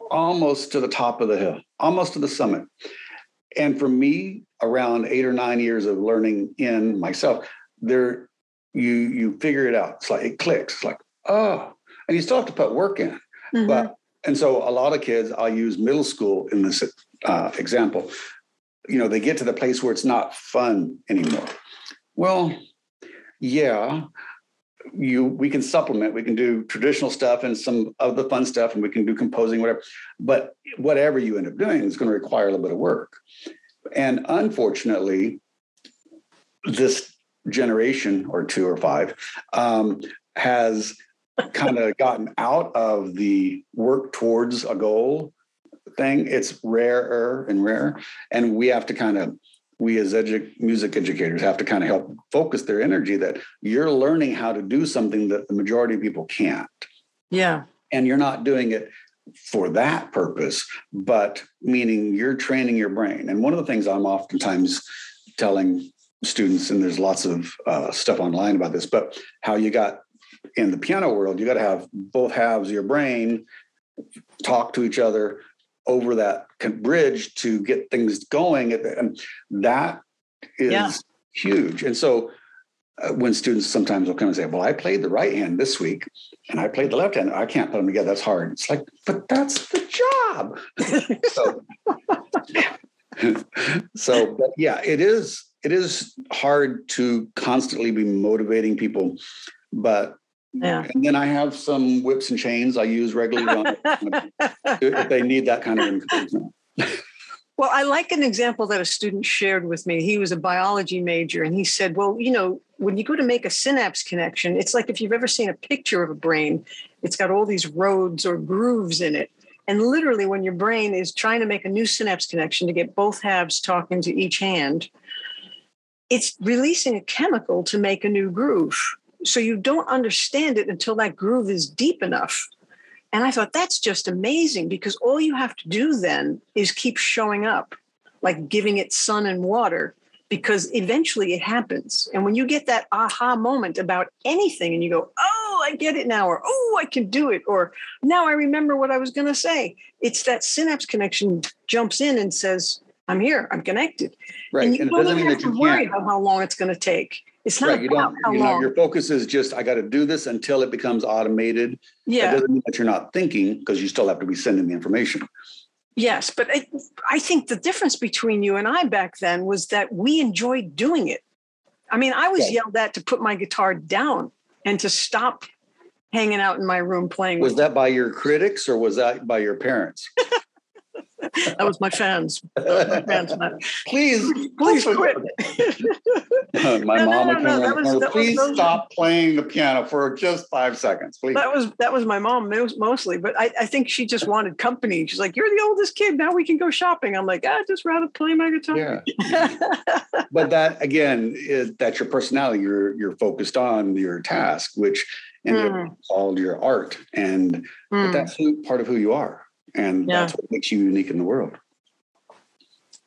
almost to the top of the hill, almost to the summit. And for me, around eight or nine years of learning in myself, there you you figure it out. It's like it clicks. It's like, oh, and you still have to put work in. Mm-hmm. But and so a lot of kids, I'll use middle school in this uh, example, you know, they get to the place where it's not fun anymore. Well, yeah, you, we can supplement, we can do traditional stuff and some of the fun stuff, and we can do composing, whatever, but whatever you end up doing is going to require a little bit of work. And unfortunately, this generation or two or five um, has kind of gotten out of the work towards a goal thing. It's rarer and rarer. And we have to kind of, we as edu- music educators have to kind of help focus their energy that you're learning how to do something that the majority of people can't. Yeah. And you're not doing it for that purpose, but meaning you're training your brain. And one of the things I'm oftentimes telling students, and there's lots of uh, stuff online about this, but how you got in the piano world, you got to have both halves of your brain talk to each other over that bridge to get things going. And that is yeah. huge. And so uh, when students sometimes will come and say, well, I played the right hand this week and I played the left hand. I can't put them together. That's hard. It's like, but that's the job. so, so but yeah, it is, it is hard to constantly be motivating people, but yeah. And then I have some whips and chains I use regularly on if they need that kind of encouragement. Well, I like an example that a student shared with me. He was a biology major, and he said, well, you know, when you go to make a synapse connection, it's like if you've ever seen a picture of a brain, it's got all these roads or grooves in it. And literally when your brain is trying to make a new synapse connection to get both halves talking to each hand, it's releasing a chemical to make a new groove. So you don't understand it until that groove is deep enough. And I thought, that's just amazing, because all you have to do then is keep showing up, like giving it sun and water, because eventually it happens. And when you get that aha moment about anything and you go, oh, I get it now, or oh, I can do it, or now I remember what I was going to say. It's that synapse connection jumps in and says, I'm here, I'm connected. Right. And you and don't have to worry about how long it's going to take. It's not right. You don't, how you long. Know, your focus is just, I got to do this until it becomes automated. Yeah. It doesn't mean that you're not thinking, because you still have to be sending the information. Yes. But I, I think the difference between you and I back then was that we enjoyed doing it. I mean, I was yeah. yelled at to put my guitar down and to stop hanging out in my room playing. Was with that me. By your critics, or was that by your parents? That was my fans. That was my fans, Matt. Please, please, please quit. My no, mom no, would no, come no, was, go, please was, stop playing the piano for just five seconds, please. That was that was my mom mostly, but I, I think she just wanted company. She's like, you're the oldest kid. Now we can go shopping. I'm like, I just rather play my guitar. Yeah. But that, again, is, that's your personality. You're, you're focused on your task, which ended up mm. called your art. And mm. but that's who, part of who you are. And yeah. that's what makes you unique in the world.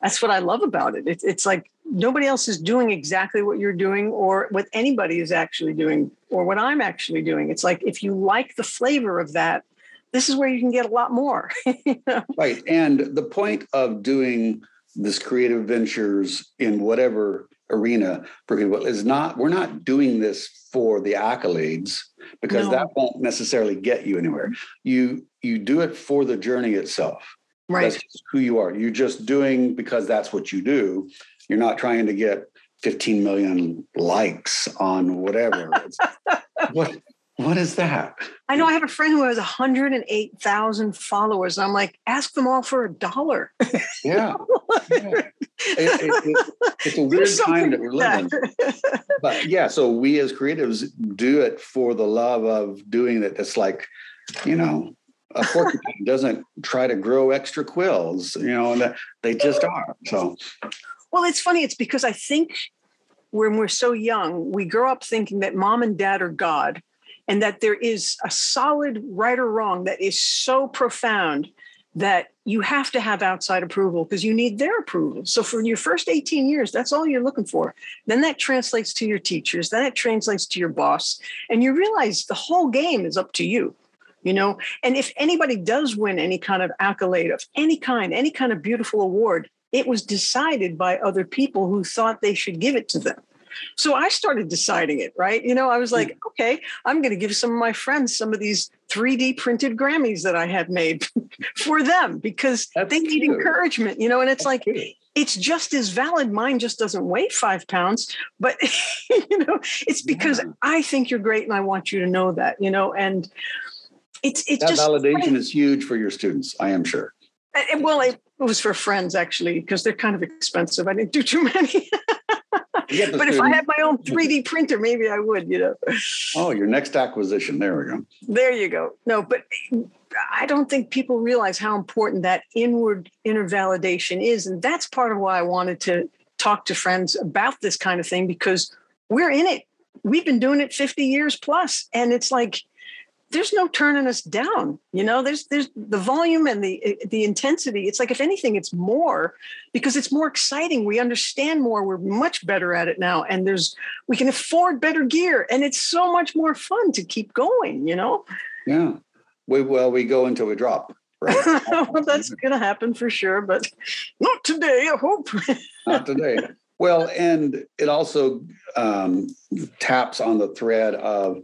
That's what I love about it. It's, it's like nobody else is doing exactly what you're doing or what anybody is actually doing or what I'm actually doing. It's like, if you like the flavor of that, this is where you can get a lot more. You know? Right. And the point of doing this creative ventures in whatever arena is not, we're not doing this for the accolades, because no. that won't necessarily get you anywhere. You, you do it for the journey itself. Right. That's just who you are. You're just doing because that's what you do. You're not trying to get fifteen million likes on whatever. what What is that? I know I have a friend who has one hundred eight thousand followers. And I'm like, ask them all for a dollar. Yeah. yeah. It, it, it, it's a weird time that we're living in. But yeah, so we as creatives do it for the love of doing it. It's like, you know, a porcupine doesn't try to grow extra quills, you know, and they just are. So, well, it's funny. It's because I think when we're so young, we grow up thinking that mom and dad are God, and that there is a solid right or wrong that is so profound that you have to have outside approval because you need their approval. So for your first eighteen years, that's all you're looking for. Then that translates to your teachers. Then it translates to your boss. And you realize the whole game is up to you. You know, and if anybody does win any kind of accolade of any kind, any kind of beautiful award, it was decided by other people who thought they should give it to them. So I started deciding it, right? You know, I was like, okay, I'm going to give some of my friends some of these three D printed Grammys that I had made for them because That's they need true. encouragement, you know, and it's That's like, true. It's just as valid. Mine just doesn't weigh five pounds, but, you know, it's because yeah. I think you're great and I want you to know that, you know, and It's, it's that just validation funny. is huge for your students, I am sure. And, well, it was for friends, actually, because they're kind of expensive. I didn't do too many. But students. If I had my own three D printer, maybe I would, you know. Oh, your next acquisition. There we go. There you go. No, but I don't think people realize how important that inward inner validation is. And that's part of why I wanted to talk to friends about this kind of thing, because we're in it. We've been doing it fifty years plus. And it's like, there's no turning us down. You know, there's, there's the volume and the, the intensity. It's like, if anything, it's more because it's more exciting. We understand more. We're much better at it now. And there's, we can afford better gear, and it's so much more fun to keep going, you know? Yeah. We, well, we go until we drop. Right? Well, that's going to happen for sure, but not today, I hope. Not today. Well, and it also um, taps on the thread of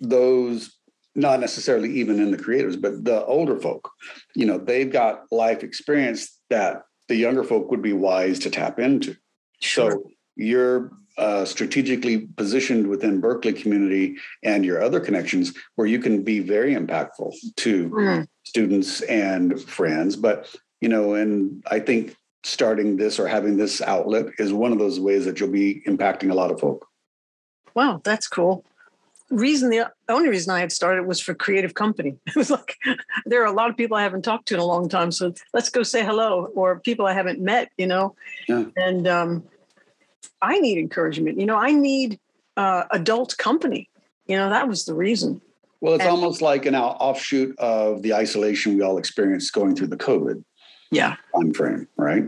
those, not necessarily even in the creators, but the older folk, you know, they've got life experience that the younger folk would be wise to tap into. Sure. So you're uh, strategically positioned within Berkeley community and your other connections where you can be very impactful to mm. students and friends. But, you know, and I think starting this or having this outlet is one of those ways that you'll be impacting a lot of folk. Wow, that's cool. Reason the only reason I had started was for creative company. It was like, there are a lot of people I haven't talked to in a long time, so let's go say hello, or people I haven't met, you know. Yeah. And um, I need encouragement. You know, I need uh, adult company. You know, that was the reason. Well, it's and, almost like an offshoot of the isolation we all experienced going through the COVID yeah. time frame, right?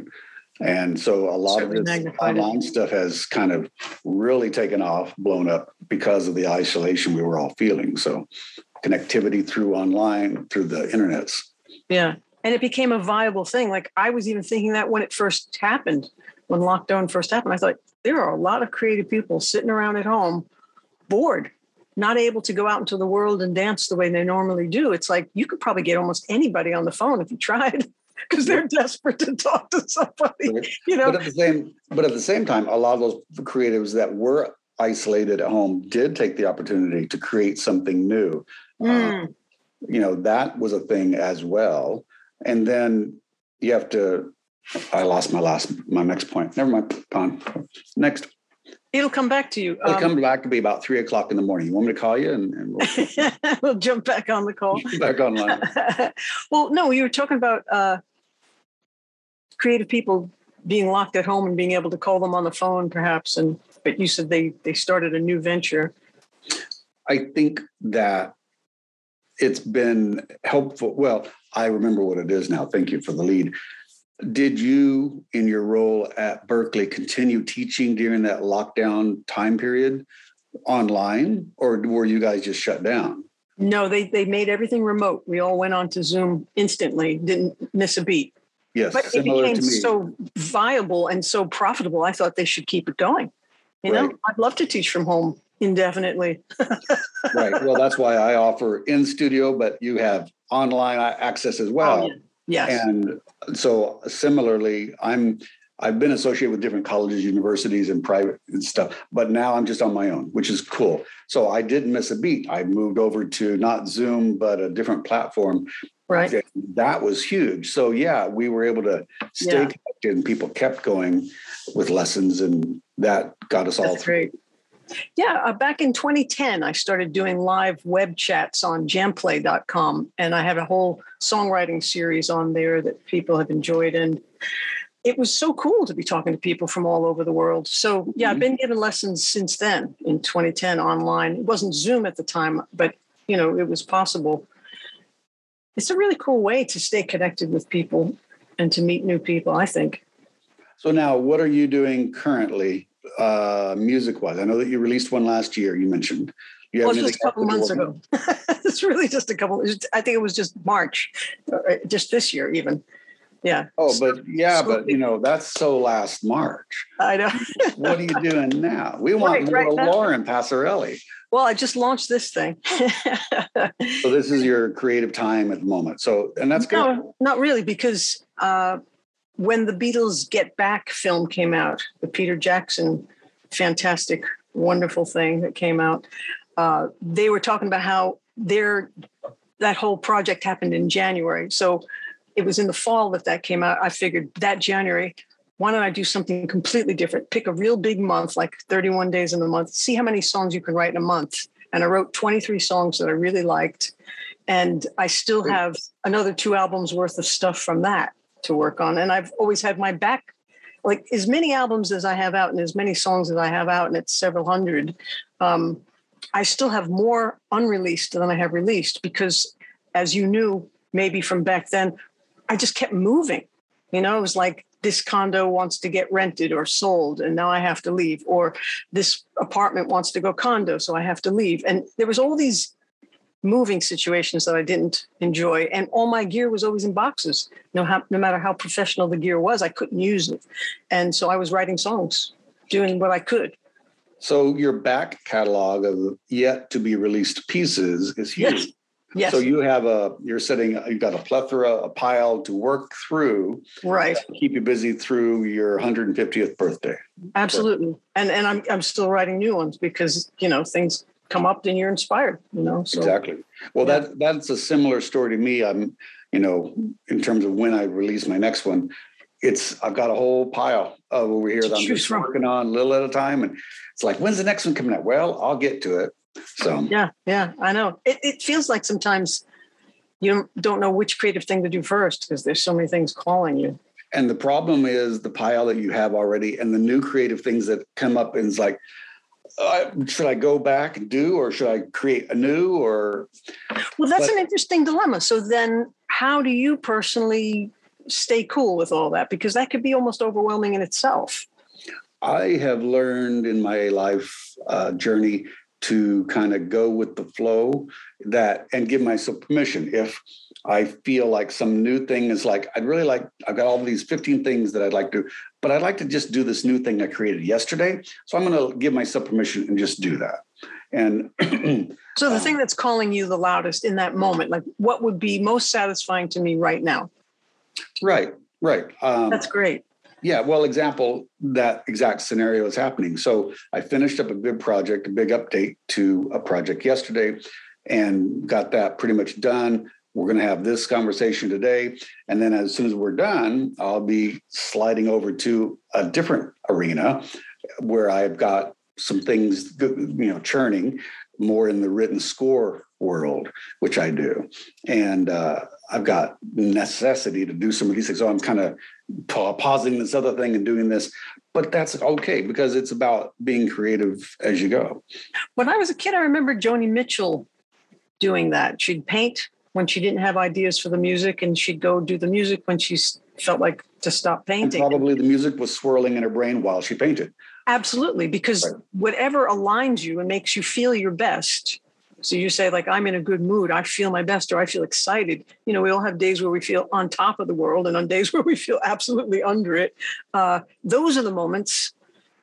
And so a lot Certainly of this online it. stuff has kind of really taken off, blown up because of the isolation we were all feeling. So connectivity through online, through the internets. Yeah. And it became a viable thing. Like I was even thinking that when it first happened, when lockdown first happened, I thought there are a lot of creative people sitting around at home, bored, not able to go out into the world and dance the way they normally do. It's like, you could probably get almost anybody on the phone if you tried. Because they're desperate to talk to somebody, you know. But at the same, but at the same time, a lot of those creatives that were isolated at home did take the opportunity to create something new. Mm. Um, you know, that was a thing as well. And then you have to. I lost my last my next point. Never mind. Next. It'll come back to you. It'll um, come back to me about three o'clock in the morning. You want me to call you? And, and we'll, we'll jump back on the call. Back online. Well, no, you were talking about uh, creative people being locked at home and being able to call them on the phone, perhaps. And but you said they they started a new venture. I think that it's been helpful. Well, I remember what it is now. Thank you for the lead. Did you, in your role at Berkeley, continue teaching during that lockdown time period online, or were you guys just shut down? No, they they made everything remote. We all went on to Zoom instantly, didn't miss a beat. Yes, but it became so viable and so profitable, I thought they should keep it going. You right. know, I'd love to teach from home indefinitely. Right. Well, that's why I offer in studio, but you have online access as well. Oh, yeah. Yes. And so similarly, I'm, I've been associated with different colleges, universities and private and stuff, but now I'm just on my own, which is cool. So I didn't miss a beat. I moved over to not Zoom, but a different platform. Right. That was huge. So yeah, we were able to stay yeah. connected, and people kept going with lessons, and that got us That's all through. Great. Yeah. Uh, back in twenty ten, I started doing live web chats on jam play dot com. And I had a whole songwriting series on there that people have enjoyed. And it was so cool to be talking to people from all over the world. So yeah, mm-hmm. I've been giving lessons since then in twenty ten online. It wasn't Zoom at the time, but you know, it was possible. It's a really cool way to stay connected with people and to meet new people, I think. So now what are you doing currently? Uh, music-wise, I know that you released one last year. You mentioned you have well, just a couple months ago. It's really just a couple. I think it was just March, just this year, even. Yeah. Oh, but yeah, so, but you know that's so last March. I know. What are you doing now? We want right, more right Lauren Passarelli. Well, I just launched this thing. So this is your creative time at the moment. So, and that's good. No, not really, because. Uh, When the Beatles Get Back film came out, the Peter Jackson, fantastic, wonderful thing that came out, uh, they were talking about how their that whole project happened in January. So it was in the fall that that came out. I figured that January, why don't I do something completely different? Pick a real big month, like thirty-one days in a month, see how many songs you can write in a month. And I wrote twenty-three songs that I really liked. And I still have another two albums worth of stuff from that to work on. And I've always had my back, like as many albums as I have out and as many songs as I have out, and it's several hundred. Um, I still have more unreleased than I have released because, as you knew, maybe from back then, I just kept moving. You know, it was like this condo wants to get rented or sold, and now I have to leave, or this apartment wants to go condo, so I have to leave. And there was all these moving situations that I didn't enjoy. And all my gear was always in boxes. No, how, no matter how professional the gear was, I couldn't use it. And so I was writing songs, doing what I could. So your back catalog of yet to be released pieces is huge. Yes. Yes. So you have a, you're setting, you've got a plethora, a pile to work through. Right. Keep you busy through your one hundred fiftieth birthday. Absolutely. And and I'm I'm still writing new ones because, you know, things come up and you're inspired, you know. So, exactly. Well, yeah. that that's a similar story to me. I'm, you know, in terms of when I release my next one, it's I've got a whole pile of over here that I'm just from. working on a little at a time, and it's like, when's the next one coming out? Well, I'll get to it. So yeah, yeah, I know. It it feels like sometimes you don't know which creative thing to do first because there's so many things calling you. And the problem is the pile that you have already, and the new creative things that come up, and it's like, Uh, should I go back and do, or should I create a new? Or well, that's but, an interesting dilemma. So then how do you personally stay cool with all that? Because that could be almost overwhelming in itself. I have learned in my life uh, journey to kind of go with the flow that and give myself permission. If I feel like some new thing is like, I'd really like, I've got all these fifteen things that I'd like to do, but I'd like to just do this new thing I created yesterday. So I'm going to give myself permission and just do that. And so the um, thing that's calling you the loudest in that moment, like what would be most satisfying to me right now? Right, right. Um, that's great. Yeah, well, example, that exact scenario is happening. So I finished up a good project, a big update to a project yesterday, and got that pretty much done. We're going to have this conversation today. And then as soon as we're done, I'll be sliding over to a different arena where I've got some things, you know, churning more in the written score world, which I do. And uh, I've got necessity to do some of these things. So I'm kind of pausing this other thing and doing this, but that's okay because it's about being creative as you go. When I was a kid, I remember Joni Mitchell doing that. She'd paint when she didn't have ideas for the music, and she'd go do the music when she felt like to stop painting. And probably the music was swirling in her brain while she painted. Absolutely, because right. Whatever aligns you and makes you feel your best. So you say, like, I'm in a good mood, I feel my best, or I feel excited. You know, we all have days where we feel on top of the world and on days where we feel absolutely under it. Uh, those are the moments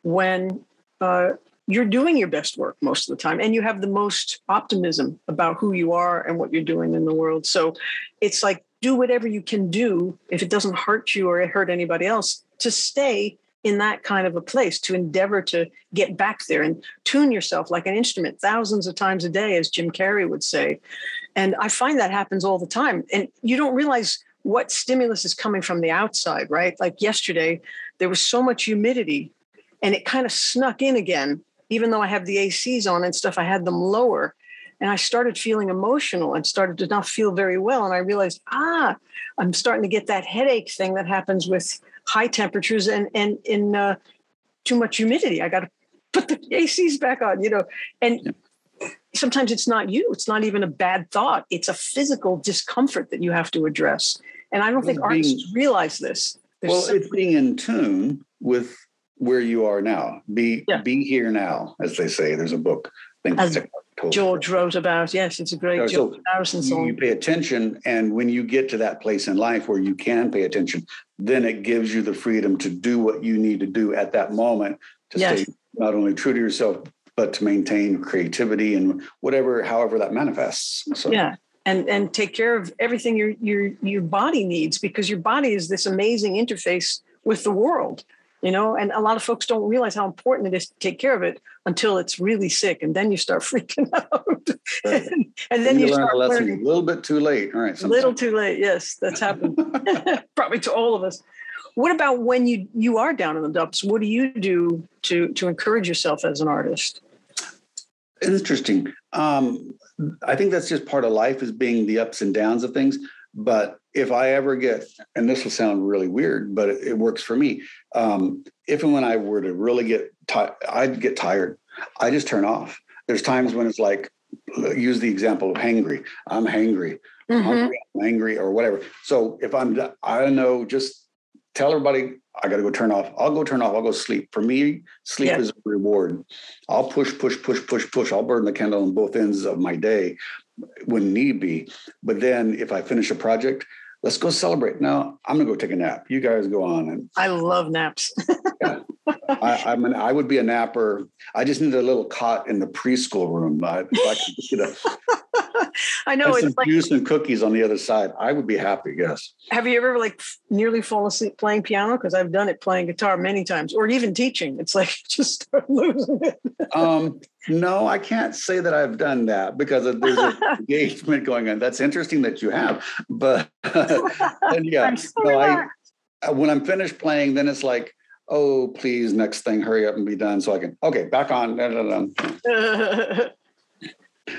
when uh, you're doing your best work most of the time, and you have the most optimism about who you are and what you're doing in the world. So it's like, do whatever you can do, if it doesn't hurt you or it hurt anybody else, to stay in that kind of a place, to endeavor to get back there and tune yourself like an instrument thousands of times a day, as Jim Carrey would say. And I find that happens all the time. And you don't realize what stimulus is coming from the outside, right? Like yesterday, there was so much humidity and it kind of snuck in again. Even though I have the A Cs on and stuff, I had them lower. And I started feeling emotional and started to not feel very well. And I realized, ah, I'm starting to get that headache thing that happens with high temperatures and and in uh, too much humidity. I got to put the A Cs back on, you know. And yeah. Sometimes it's not you. It's not even a bad thought. It's a physical discomfort that you have to address. And I don't think being, artists realize this. There's well, something. It's being in tune with where you are now. Be yeah. be here now, as they say. There's a book. As George wrote about, yes, it's a great so George Harrison song. You pay attention, and when you get to that place in life where you can pay attention, then it gives you the freedom to do what you need to do at that moment to yes. stay not only true to yourself, but to maintain creativity and whatever, however that manifests. So. Yeah, and and take care of everything your your your body needs, because your body is this amazing interface with the world. You know, and a lot of folks don't realize how important it is to take care of it until it's really sick. And then you start freaking out. Right. and, and then you, you learn start a lesson learning. A little bit too late. All right. A little too late. Yes, that's happened. Probably to all of us. What about when you, you are down in the dumps? What do you do to, to encourage yourself as an artist? Interesting. Um, I think that's just part of life, is being the ups and downs of things. But if I ever get, and this will sound really weird, but it, it works for me. Um, if and when I were to really get tired, I'd get tired. I just turn off. There's times when it's like, use the example of hangry. I'm hangry, mm-hmm. hungry, I'm angry, or whatever. So if I'm, I don't know, just tell everybody, I got to go turn off. I'll go turn off. I'll go sleep. For me, sleep yeah. is a reward. I'll push, push, push, push, push. I'll burn the candle on both ends of my day when need be. But then if I finish a project, let's go celebrate. Now I'm gonna go take a nap. You guys go on. And I love naps. yeah. I, I'm an, I would be a napper. I just need a little cot in the preschool room. I, I, could, you know, I know it's some like juice and cookies on the other side. I would be happy. Yes. Have you ever like nearly fall asleep playing piano? Because I've done it playing guitar many times, or even teaching. It's like just start losing it. um, No, I can't say that I've done that, because there's an engagement going on. That's interesting that you have, but and yeah, I'm so so I, when I'm finished playing, then it's like, oh, please, next thing, hurry up and be done so I can, okay, back on. Da, da, da.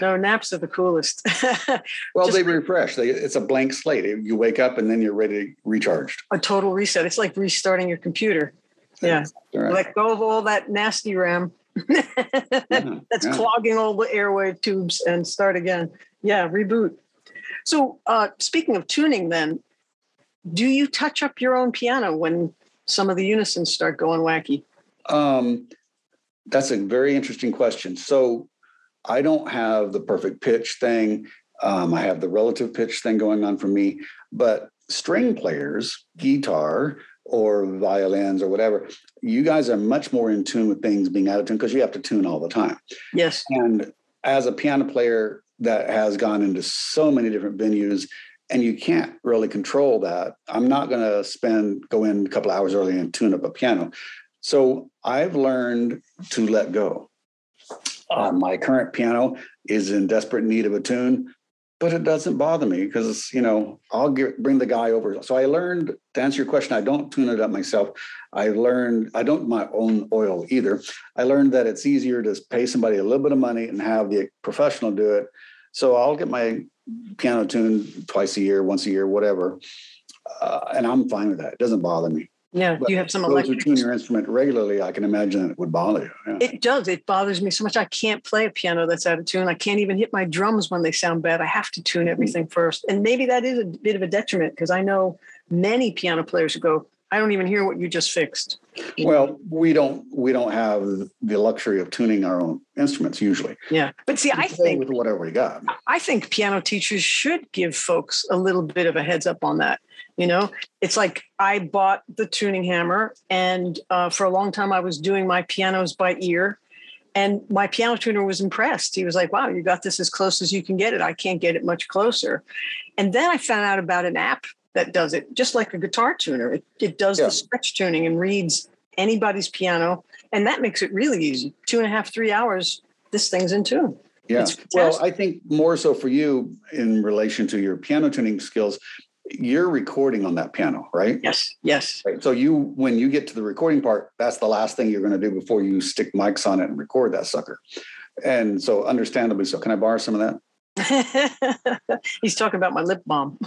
No, naps are the coolest. Well, just, they refresh. They, it's a blank slate. You wake up and then you're ready to recharged. A total reset. It's like restarting your computer. Yeah. yeah. Right. Let go of all that nasty RAM. yeah, that's yeah. clogging all the airwave tubes, and start again. Yeah, reboot. So uh, speaking of tuning then, do you touch up your own piano when some of the unisons start going wacky? Um, that's a very interesting question. So I don't have the perfect pitch thing. Um, I have the relative pitch thing going on for me, but string players, guitar, or violins or whatever, you guys are much more in tune with things being out of tune, because you have to tune all the time. Yes. And as a piano player that has gone into so many different venues, and you can't really control that. I'm not going to spend, go in a couple hours early and tune up a piano. So I've learned to let go. Uh, my current piano is in desperate need of a tune. but it doesn't bother me because, you know, I'll get, bring the guy over. So I learned, to answer your question, I don't tune it up myself. I learned, I don't my own oil either. I learned that it's easier to pay somebody a little bit of money and have the professional do it. So I'll get my piano tuned twice a year, once a year, whatever. Uh, and I'm fine with that. It doesn't bother me. Yeah, but you have some electric. Those who tune your instrument regularly, I can imagine it would bother you. Yeah. It does. It bothers me so much. I can't play a piano that's out of tune. I can't even hit my drums when they sound bad. I have to tune everything first. And maybe that is a bit of a detriment because I know many piano players who go, I don't even hear what you just fixed. Well, we don't we don't have the luxury of tuning our own instruments usually. Yeah. But see, I think with whatever we got. I think piano teachers should give folks a little bit of a heads up on that. You know, it's like I bought the tuning hammer and uh, for a long time I was doing my pianos by ear and my piano tuner was impressed. He was like, wow, you got this as close as you can get it. I can't get it much closer. And then I found out about an app that does it just like a guitar tuner. It, it does yeah. the stretch tuning and reads anybody's piano. And that makes it really easy. Two and a half, three hours, this thing's in tune. Yeah. Well, I think more so for you in relation to your piano tuning skills, you're recording on that piano, right? Yes. Yes. Right. So you, when you get to the recording part, that's the last thing you're going to do before you stick mics on it and record that sucker. And so understandably so. Can I borrow some of that? He's talking about my lip balm.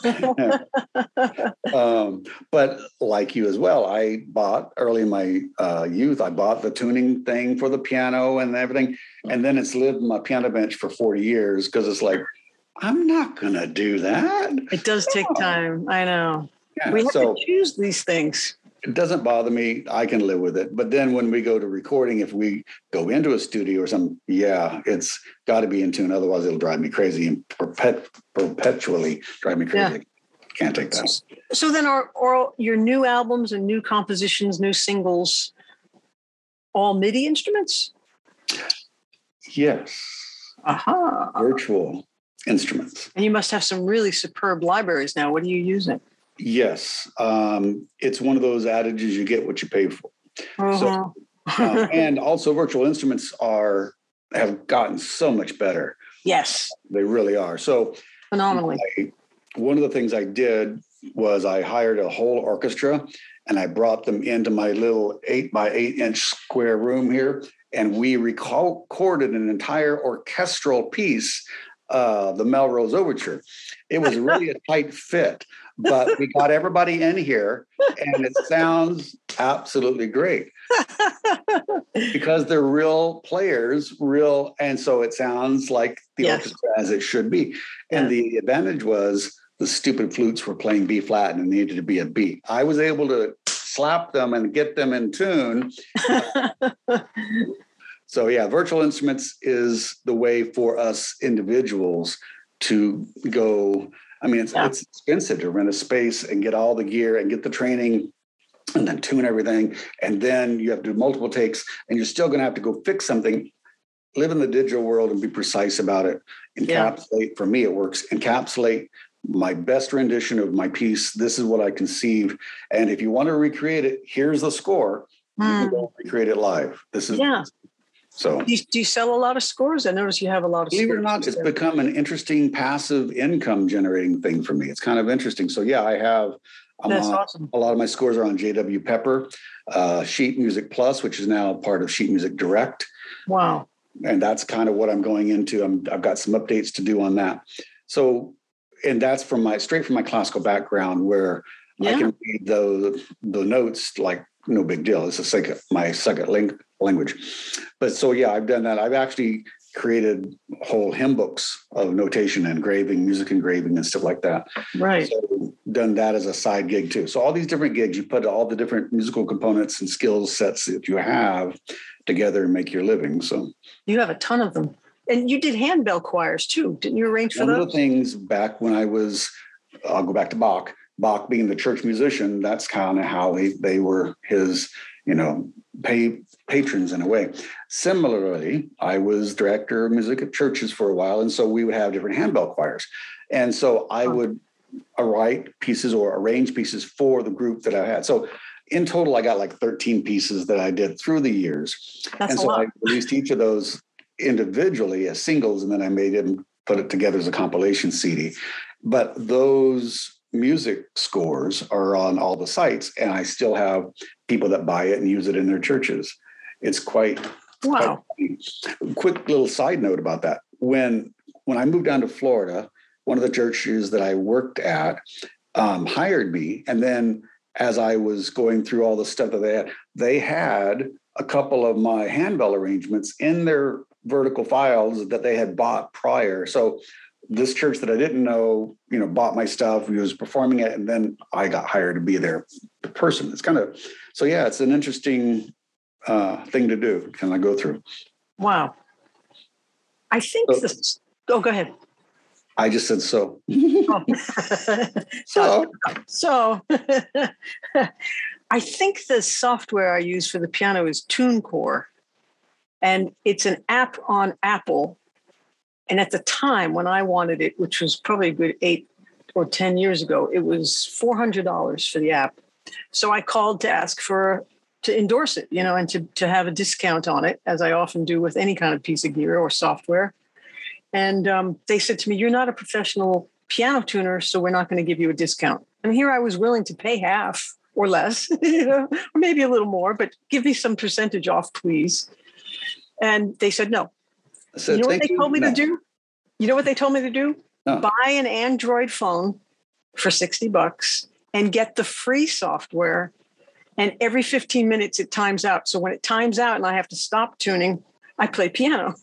um, but like you as well, I bought early in my uh, youth, I bought the tuning thing for the piano and everything. And then it's lived on my piano bench for forty years because it's like, I'm not going to do that. It does take oh. time. I know. Yeah, we have so, to choose these things. It doesn't bother me. I can live with it. But then when we go to recording, if we go into a studio or something, yeah, it's got to be in tune. Otherwise, it'll drive me crazy and perpet- perpetually drive me crazy. Yeah. Can't take that. So then are, are your new albums and new compositions, new singles, all MIDI instruments? Yes. Aha. Uh-huh. Virtual instruments. And you must have some really superb libraries now. What are you using? Yes. Um, it's one of those adages, you get what you pay for. Uh-huh. So, um, and also virtual instruments are, have gotten so much better. Yes. They really are. So phenomenally. I, one of the things I did was I hired a whole orchestra and I brought them into my little eight by eight inch square room here. And we recall, recorded an entire orchestral piece, uh, the Melrose Overture. It was really a tight fit. But we got everybody in here, and it sounds absolutely great because they're real players, real, and so it sounds like the yes. orchestra as it should be. And yeah. the advantage was the stupid flutes were playing B flat, and it needed to be a B. I was able to slap them and get them in tune. So yeah, virtual instruments is the way for us individuals to go. I mean, it's, yeah. it's expensive to rent a space and get all the gear and get the training and then tune everything. And then you have to do multiple takes and you're still going to have to go fix something, live in the digital world and be precise about it. Encapsulate, yeah. for me, it works. Encapsulate my best rendition of my piece. This is what I conceive. And if you want to recreate it, here's the score. Mm. You can go recreate it live. This is yeah. So do you, do you sell a lot of scores? I notice you have a lot of scores. Believe it or not, it's become an interesting passive income generating thing for me. It's kind of interesting. So yeah, I have I'm That's on, awesome. A lot of my scores are on J W Pepper, uh, Sheet Music Plus, which is now part of Sheet Music Direct. Wow. And that's kind of what I'm going into. I'm, I've got some updates to do on that. So, and that's from my, straight from my classical background where yeah. I can read the, the notes like no big deal. It's a second, my second link. language. But so, yeah, I've done that. I've actually created whole hymn books of notation, engraving, music engraving and stuff like that. Right. So done that as a side gig too. So all these different gigs, you put all the different musical components and skill sets that you have together and make your living. So you have a ton of them. And you did handbell choirs too. Didn't you arrange for One those? One of the things back when I was, I'll go back to Bach, Bach being the church musician, that's kind of how he, they were his, you know, pay patrons in a way. Similarly, I was director of music at churches for a while. And so we would have different handbell choirs. And so I would write pieces or arrange pieces for the group that I had. So in total, I got like thirteen pieces that I did through the years. That's and so a lot. I released each of those individually as singles. And then I made them put it together as a compilation C D. But those music scores are on all the sites, and I still have people that buy it and use it in their churches. It's quite, wow. Quite quick little side note about that. When when I moved down to Florida, one of the churches that I worked at um, hired me. And then as I was going through all the stuff that they had, they had a couple of my handbell arrangements in their vertical files that they had bought prior. So this church that I didn't know, you know, bought my stuff, we was performing it, and then I got hired to be their person. It's kind of, so yeah, it's an interesting uh, thing to do. Can I go through? Wow. I think so, this, oh, go ahead. I just said so. oh. so. So. I think the software I use for the piano is TuneCore, and it's an app on Apple. And at the time when I wanted it, which was probably a good eight or ten years ago, it was four hundred dollars for the app. So I called to ask for, to endorse it, you know, and to, to have a discount on it, as I often do with any kind of piece of gear or software. And um, they said to me, you're not a professional piano tuner, so we're not going to give you a discount. And here I was willing to pay half or less, you know, or maybe a little more, but give me some percentage off, please. And they said, no. So you know what they told me to do? You know what they told me to do? No. Buy an Android phone for sixty bucks and get the free software. And every fifteen minutes, it times out. So when it times out and I have to stop tuning, I play piano.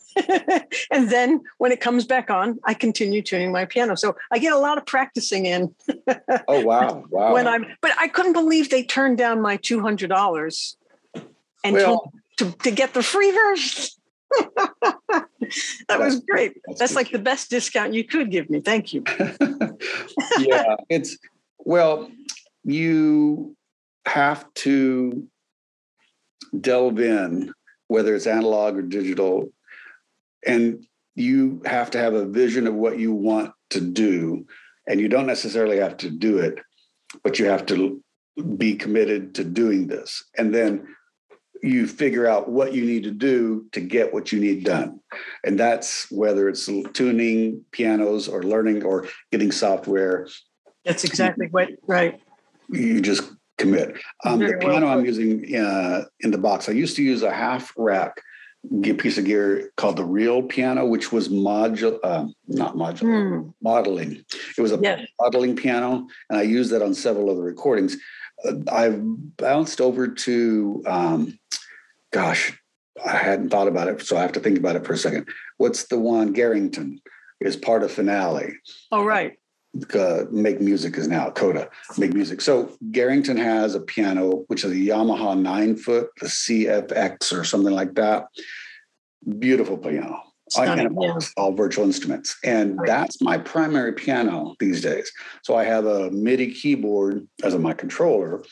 And then when it comes back on, I continue tuning my piano. So I get a lot of practicing in. Oh, wow. Wow. When I'm, but I couldn't believe they turned down my two hundred dollars and well, told to, to get the free version. that that's, was great. That's, that's like the best discount you could give me. Thank you. Yeah, it's, well, you have to delve in, whether it's analog or digital, and you have to have a vision of what you want to do. And you don't necessarily have to do it, but you have to be committed to doing this. And then you figure out what you need to do to get what you need done. And that's whether it's tuning pianos or learning or getting software. That's exactly what, right. You just commit. Um, the piano well. I'm using uh, in the box, I used to use a half rack piece of gear called the Real Piano, which was modular, uh, not modular, mm. modeling. It was a yes. modeling piano. And I used that on several other recordings. I've bounced over to, um, gosh, I hadn't thought about it, so I have to think about it for a second. What's the one? Garrington is part of Finale. Oh, right. Uh, Make Music is now Coda, Make Music. So Garrington has a piano, which is a Yamaha nine foot, the C F X or something like that. Beautiful piano. Stunning, I can yeah. all virtual instruments. And right. that's my primary piano these days. So I have a MIDI keyboard as my controller.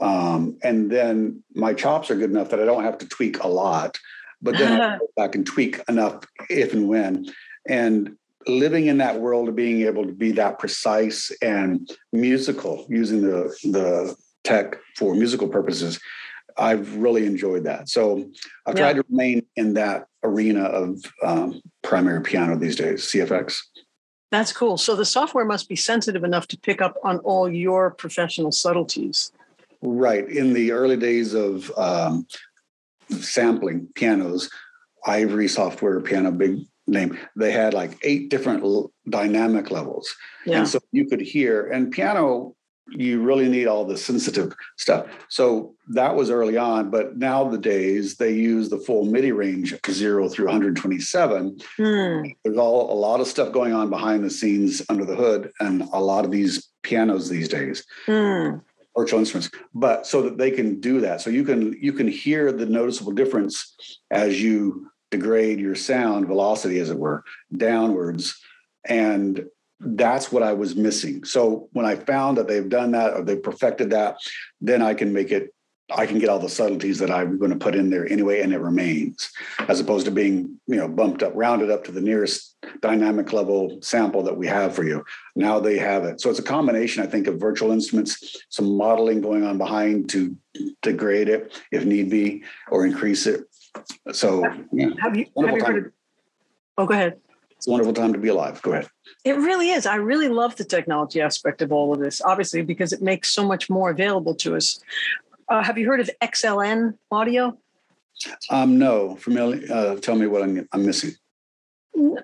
Um, and then my chops are good enough that I don't have to tweak a lot, but then I go back and tweak enough if and when. And living in that world of being able to be that precise and musical, using the, the tech for musical purposes, I've really enjoyed that. So I've yeah. tried to remain in that arena of um, primary piano these days, C F X. That's cool. So the software must be sensitive enough to pick up on all your professional subtleties. Right. In the early days of um, sampling pianos, Ivory Software Piano, big name, they had like eight different l- dynamic levels. Yeah. And so you could hear, and piano, you really need all the sensitive stuff. So that was early on, but nowadays they use the full MIDI range of zero through one hundred twenty-seven. Mm. There's all a lot of stuff going on behind the scenes under the hood and a lot of these pianos these days, mm. virtual instruments, but so that they can do that. So you can, you can hear the noticeable difference as you degrade your sound velocity, as it were, downwards. And that's what I was missing. So when I found that they've done that or they've perfected that, then I can make it, I can get all the subtleties that I'm going to put in there anyway, and it remains, as opposed to being, you know, bumped up, rounded up to the nearest dynamic level sample that we have for you. Now they have it. So it's a combination, I think, of virtual instruments, some modeling going on behind to degrade it if need be, or increase it. So yeah. have you, have you heard of, oh, go ahead. It's a wonderful time to be alive. Go ahead. It really is. I really love the technology aspect of all of this, obviously, because it makes so much more available to us. Uh, have you heard of X L N audio? Um, no. Familiar. Uh, tell me what I'm, I'm missing.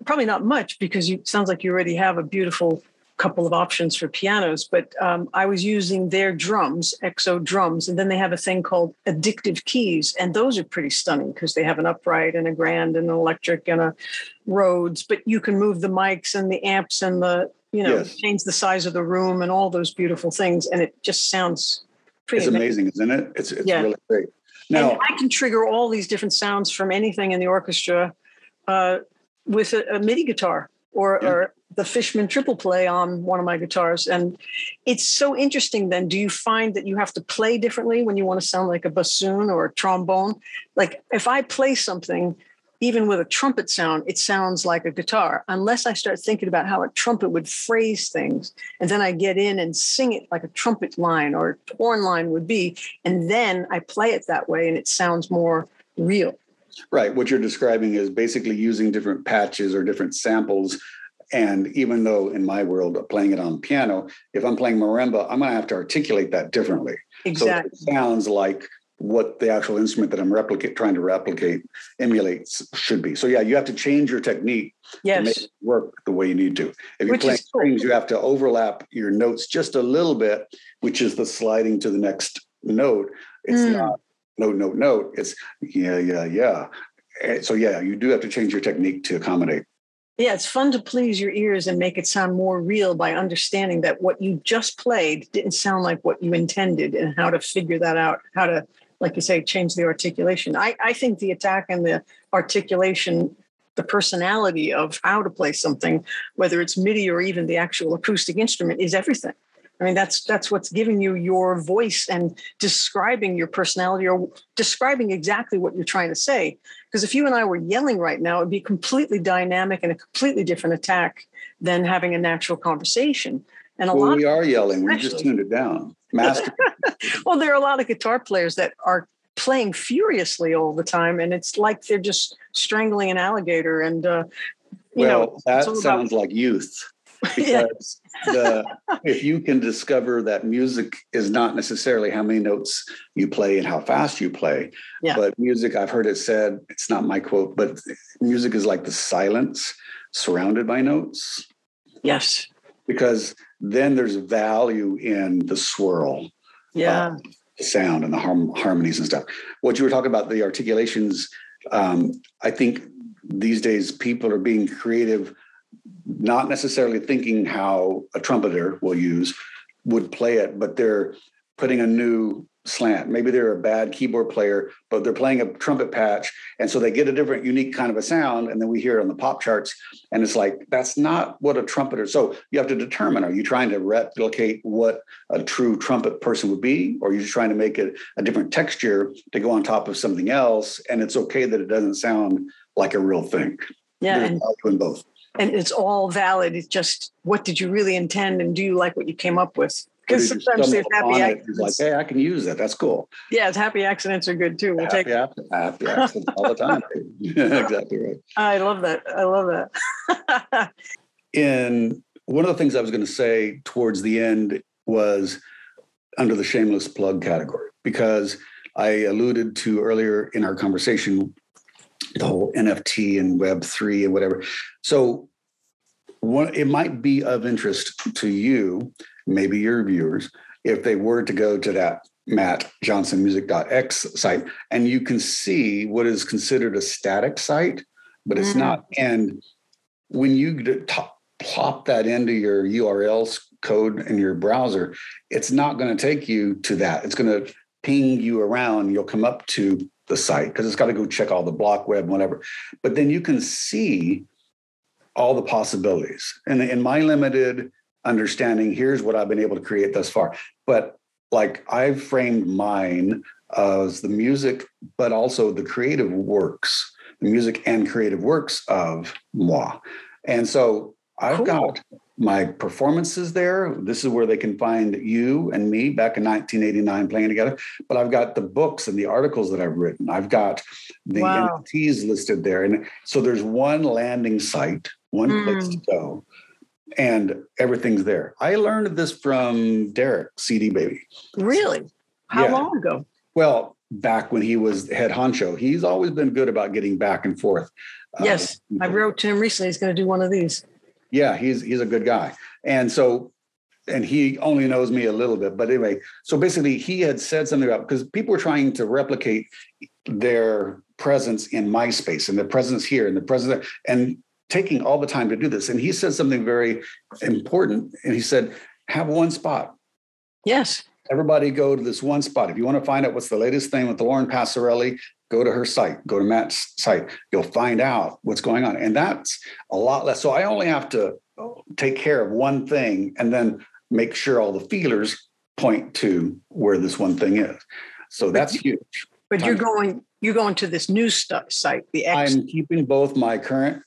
Probably not much, because you, it sounds like you already have a beautiful couple of options for pianos, but um, I was using their drums, X O drums, and then they have a thing called addictive keys, and those are pretty stunning because they have an upright and a grand and an electric and a Rhodes, but you can move the mics and the amps and the, you know, yes. change the size of the room and all those beautiful things, and it just sounds pretty it's amazing. It's amazing, isn't it? It's, it's yeah. really great. Now, and I can trigger all these different sounds from anything in the orchestra uh, with a, a MIDI guitar or, yeah. or the Fishman triple play on one of my guitars. And it's so interesting then. Do you find that you have to play differently when you want to sound like a bassoon or a trombone? Like if I play something, even with a trumpet sound, it sounds like a guitar, unless I start thinking about how a trumpet would phrase things. And then I get in and sing it like a trumpet line or horn line would be. And then I play it that way and it sounds more real. Right. What you're describing is basically using different patches or different samples. And even though in my world, playing it on piano, if I'm playing marimba, I'm going to have to articulate that differently. Exactly. So it sounds like what the actual instrument that I'm replicate, trying to replicate, emulates should be. So yeah, you have to change your technique yes. to make it work the way you need to. If you're which playing strings, cool. you have to overlap your notes just a little bit, which is the sliding to the next note. It's mm. not note, note, note. It's yeah, yeah, yeah. So yeah, you do have to change your technique to accommodate. Yeah, it's fun to please your ears and make it sound more real by understanding that what you just played didn't sound like what you intended and how to figure that out, how to, like you say, change the articulation. I, I think the attack and the articulation, the personality of how to play something, whether it's MIDI or even the actual acoustic instrument, is everything. I mean, that's that's what's giving you your voice and describing your personality or describing exactly what you're trying to say. Because if you and I were yelling right now, it'd be completely dynamic and a completely different attack than having a natural conversation. And a well, lot we are yelling. We just tuned it down. Master. Well, there are a lot of guitar players that are playing furiously all the time, and it's like they're just strangling an alligator. And uh, you well, know, that sounds about- like youth. Because yeah. the, if you can discover that music is not necessarily how many notes you play and how fast you play, yeah. but music, I've heard it said, it's not my quote, but music is like the silence surrounded by notes. Yes. Because then there's value in the swirl. Yeah. Um, the sound and the harm, harmonies and stuff. What you were talking about, the articulations, um, I think these days people are being creative, not necessarily thinking how a trumpeter will use, would play it, but they're putting a new slant. Maybe they're a bad keyboard player, but they're playing a trumpet patch. And so they get a different, unique kind of a sound. And then we hear it on the pop charts. And it's like, that's not what a trumpeter. So you have to determine, are you trying to replicate what a true trumpet person would be? Or are you just trying to make it a different texture to go on top of something else? And it's okay that it doesn't sound like a real thing. Yeah. There's value in both. And it's all valid. It's just, what did you really intend? And do you like what you came up with? Because sometimes there's happy accidents. Like, hey, I can use that. That's cool. Yeah, it's happy accidents are good too. We'll happy, take happy, happy accidents all the time. Exactly right. I love that. I love that. And one of the things I was going to say towards the end was under the shameless plug category, because I alluded to earlier in our conversation the whole N F T and Web three and whatever. So one, it might be of interest to you, maybe your viewers, if they were to go to that matt johnson music dot x site, and you can see what is considered a static site, but it's mm-hmm. not. And when you top, plop that into your U R L code in your browser, it's not going to take you to that. It's going to ping you around. You'll come up to the site because it's got to go check all the block web, whatever. But then you can see all the possibilities. And in my limited understanding, here's what I've been able to create thus far. But like I've framed mine as the music, but also the creative works, the music and creative works of moi. And so I've cool. got my performances there. This is where they can find you and me back in nineteen eighty-nine playing together. But I've got the books and the articles that I've written. I've got the wow. N F Ts listed there. And so there's one landing site one mm. place to go, and everything's there. I learned this from Derek, C D Baby. Really? How yeah. long ago? Well, back when he was head honcho. He's always been good about getting back and forth. Yes. Um, I wrote to him recently. He's going to do one of these. Yeah, he's he's a good guy. And so, and he only knows me a little bit. But anyway, so basically he had said something about, because people were trying to replicate their presence in MySpace and their presence here and the presence there, and taking all the time to do this. And he said something very important. And he said, have one spot. Yes. Everybody go to this one spot. If you want to find out what's the latest thing with Lauren Passarelli, go to her site, go to Matt's site. You'll find out what's going on. And that's a lot less. So I only have to take care of one thing and then make sure all the feelers point to where this one thing is. So that's huge. But you're going, you're going to this new stuff site, the X. I'm keeping both my current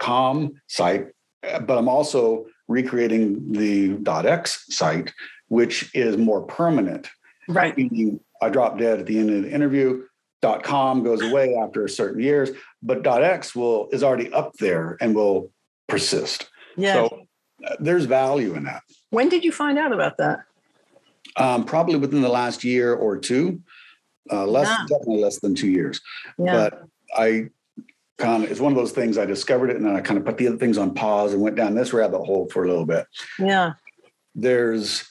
.com site, but I'm also recreating the .x site, which is more permanent. Right. Meaning I drop dead at the end of the interview. .com goes away after a certain years, but .x will is already up there and will persist. Yeah. So uh, there's value in that. When did you find out about that? Um, probably within the last year or two, uh, less yeah. definitely less than two years. Yeah. But I kind of, it's one of those things. I discovered it and then I kind of put the other things on pause and went down this rabbit hole for a little bit. Yeah. There's,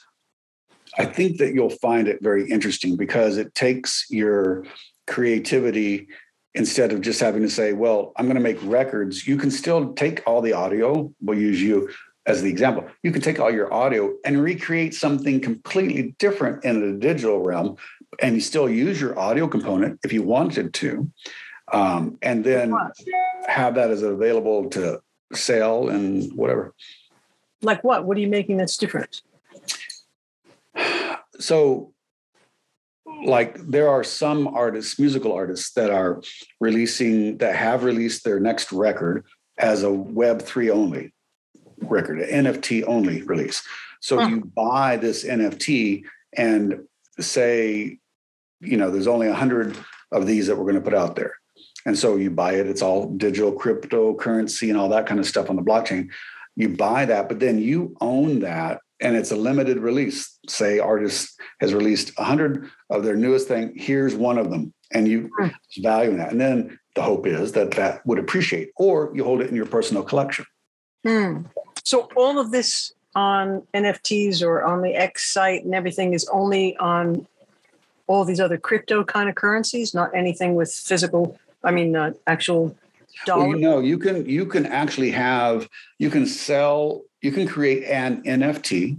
I think that you'll find it very interesting because it takes your creativity instead of just having to say, well, I'm going to make records. You can still take all the audio. We'll use you as the example. You can take all your audio and recreate something completely different in the digital realm. And you still use your audio component if you wanted to. Um, and then have that as available to sell and whatever. Like what? What are you making that's different? So, like, there are some artists, musical artists, that are releasing, that have released their next record as a web three only record, an N F T only release. So huh. you buy this N F T and say, you know, there's only one hundred of these that we're going to put out there. And so you buy it. It's all digital cryptocurrency and all that kind of stuff on the blockchain. You buy that, but then you own that. And it's a limited release. Say artist has released one hundred of their newest thing. Here's one of them. And you value that. And then the hope is that that would appreciate, or you hold it in your personal collection. Hmm. So all of this on N F Ts or on the X site and everything is only on all these other crypto kind of currencies, not anything with physical, I mean, uh, actual dollar. Well, you know, you can, you can actually have, you can sell You can create an N F T,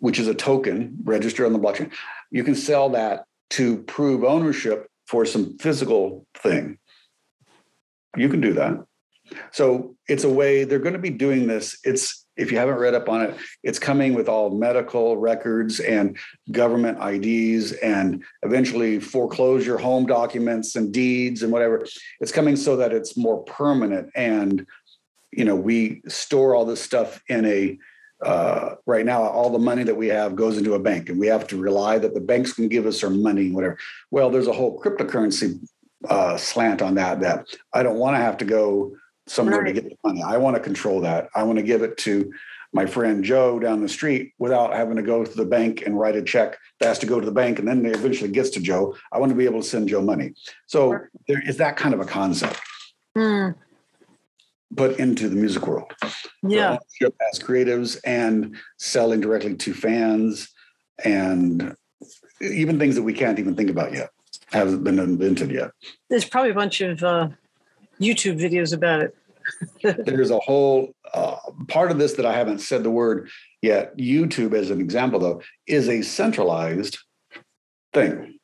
which is a token registered on the blockchain. You can sell that to prove ownership for some physical thing. You can do that. So it's a way they're going to be doing this. It's, if you haven't read up on it, it's coming with all medical records and government I Ds and eventually foreclosure home documents and deeds and whatever. It's coming so that it's more permanent, and you know, we store all this stuff in a, uh, right now, all the money that we have goes into a bank, and we have to rely that the banks can give us our money, whatever. Well, there's a whole cryptocurrency uh, slant on that, that I don't want to have to go somewhere right. to get the money. I want to control that. I want to give it to my friend Joe down the street without having to go to the bank and write a check that has to go to the bank. And then it eventually gets to Joe. I want to be able to send Joe money. So there is that kind of a concept. Mm. Put into the music world. Yeah. So as creatives and selling directly to fans, and even things that we can't even think about yet, haven't been invented yet. There's probably a bunch of uh, YouTube videos about it. There's a whole uh, part of this that I haven't said the word yet. YouTube, as an example, though, is a centralized thing.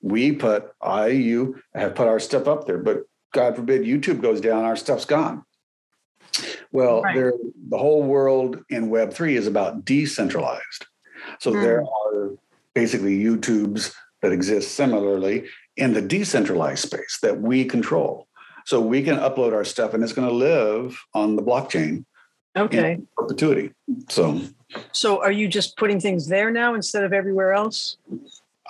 We put, I, you have put our stuff up there, but God forbid YouTube goes down, our stuff's gone. Well, right. there, the whole world in web three is about decentralized. So mm. there are basically YouTubes that exist similarly in the decentralized space that we control. So we can upload our stuff and it's going to live on the blockchain okay. in perpetuity. So, so are you just putting things there now instead of everywhere else?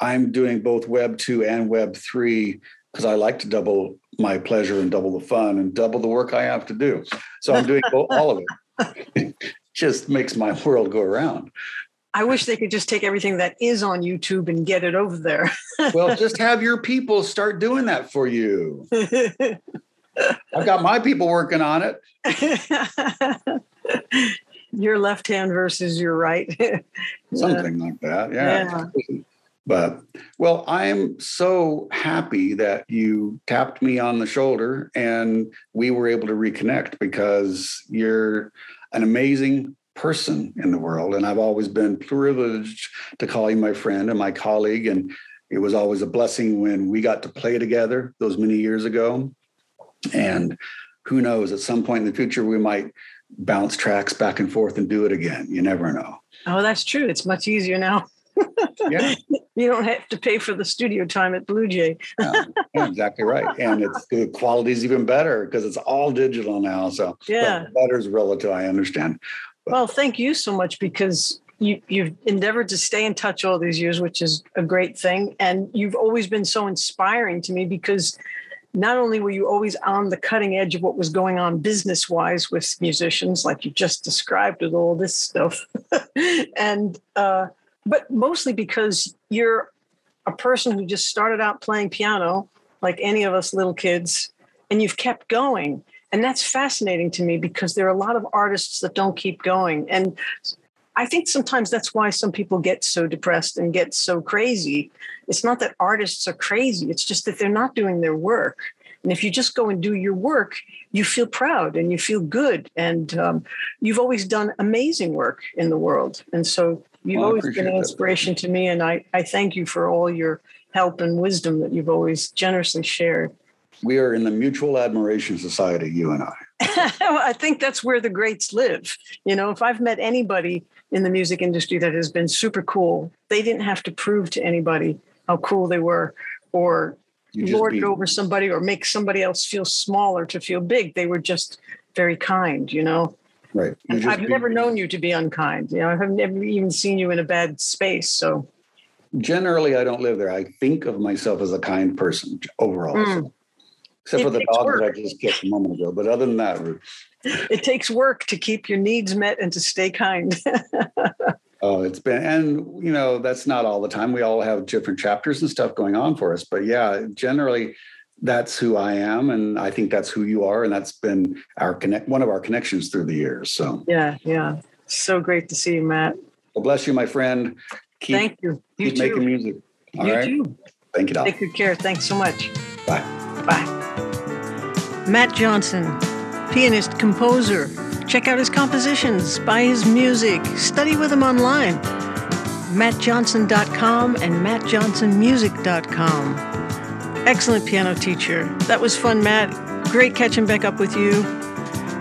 I'm doing both web two and web three because I like to double my pleasure and double the fun and double the work I have to do. So I'm doing all of it. It just makes my world go around. I wish they could just take everything that is on YouTube and get it over there. Well, just have your people start doing that for you. I've got my people working on it. Your left hand versus your right. Something like that. Yeah. yeah. But, well, I am so happy that you tapped me on the shoulder and we were able to reconnect, because you're an amazing person in the world. And I've always been privileged to call you my friend and my colleague. And it was always a blessing when we got to play together those many years ago. And who knows, at some point in the future, we might bounce tracks back and forth and do it again. You never know. Oh, that's true. It's much easier now. Yeah. You don't have to pay for the studio time at Blue Jay. Yeah, exactly right. And it's, the quality is even better because it's all digital now. So yeah, well, better is relative, I understand. But, well, thank you so much, because you, you've endeavored to stay in touch all these years, which is a great thing. And you've always been so inspiring to me, because not only were you always on the cutting edge of what was going on business-wise with musicians, like you just described with all this stuff, and uh, but mostly because you're a person who just started out playing piano, like any of us little kids, and you've kept going. And that's fascinating to me, because there are a lot of artists that don't keep going. And I think sometimes that's why some people get so depressed and get so crazy. It's not that artists are crazy. It's just that they're not doing their work. And if you just go and do your work, you feel proud and you feel good. And um, you've always done amazing work in the world. And so you've well, always been an inspiration that. to me. And I, I thank you for all your help and wisdom that you've always generously shared. We are in the Mutual Admiration Society, you and I. I think that's where the greats live. You know, if I've met anybody in the music industry that has been super cool, they didn't have to prove to anybody how cool they were or lord it over somebody or make somebody else feel smaller to feel big. They were just very kind, you know. Right. I've never known you to be unkind. You know, I've never even seen you in a bad space, so. Generally, I don't live there. I think of myself as a kind person overall. Mm. So. Except it for the dog that I just kept a moment ago. But other than that, Ruth. It takes work to keep your needs met and to stay kind. Oh, it's been, and, you know, that's not all the time. We all have different chapters and stuff going on for us. But yeah, generally, that's who I am. And I think that's who you are. And that's been our connect, one of our connections through the years. So yeah, yeah. So great to see you, Matt. Well, bless you, my friend. Keep, Thank you. You keep too. making music. All you right? too. Thank you, Doc. Take good care. Thanks so much. Bye. Bye. Matt Johnson, pianist, composer. Check out his compositions, buy his music, study with him online. matt johnson dot com and matt johnson music dot com. Excellent piano teacher. That was fun, Matt. Great catching back up with you.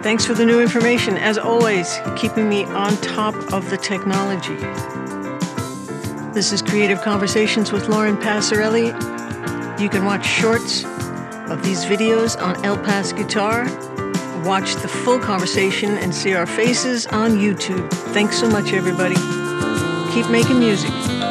Thanks for the new information. As always, keeping me on top of the technology. This is Creative Conversations with Lauren Passarelli. You can watch shorts of these videos on El Pass Guitar. Watch the full conversation and see our faces on YouTube. Thanks so much, everybody. Keep making music.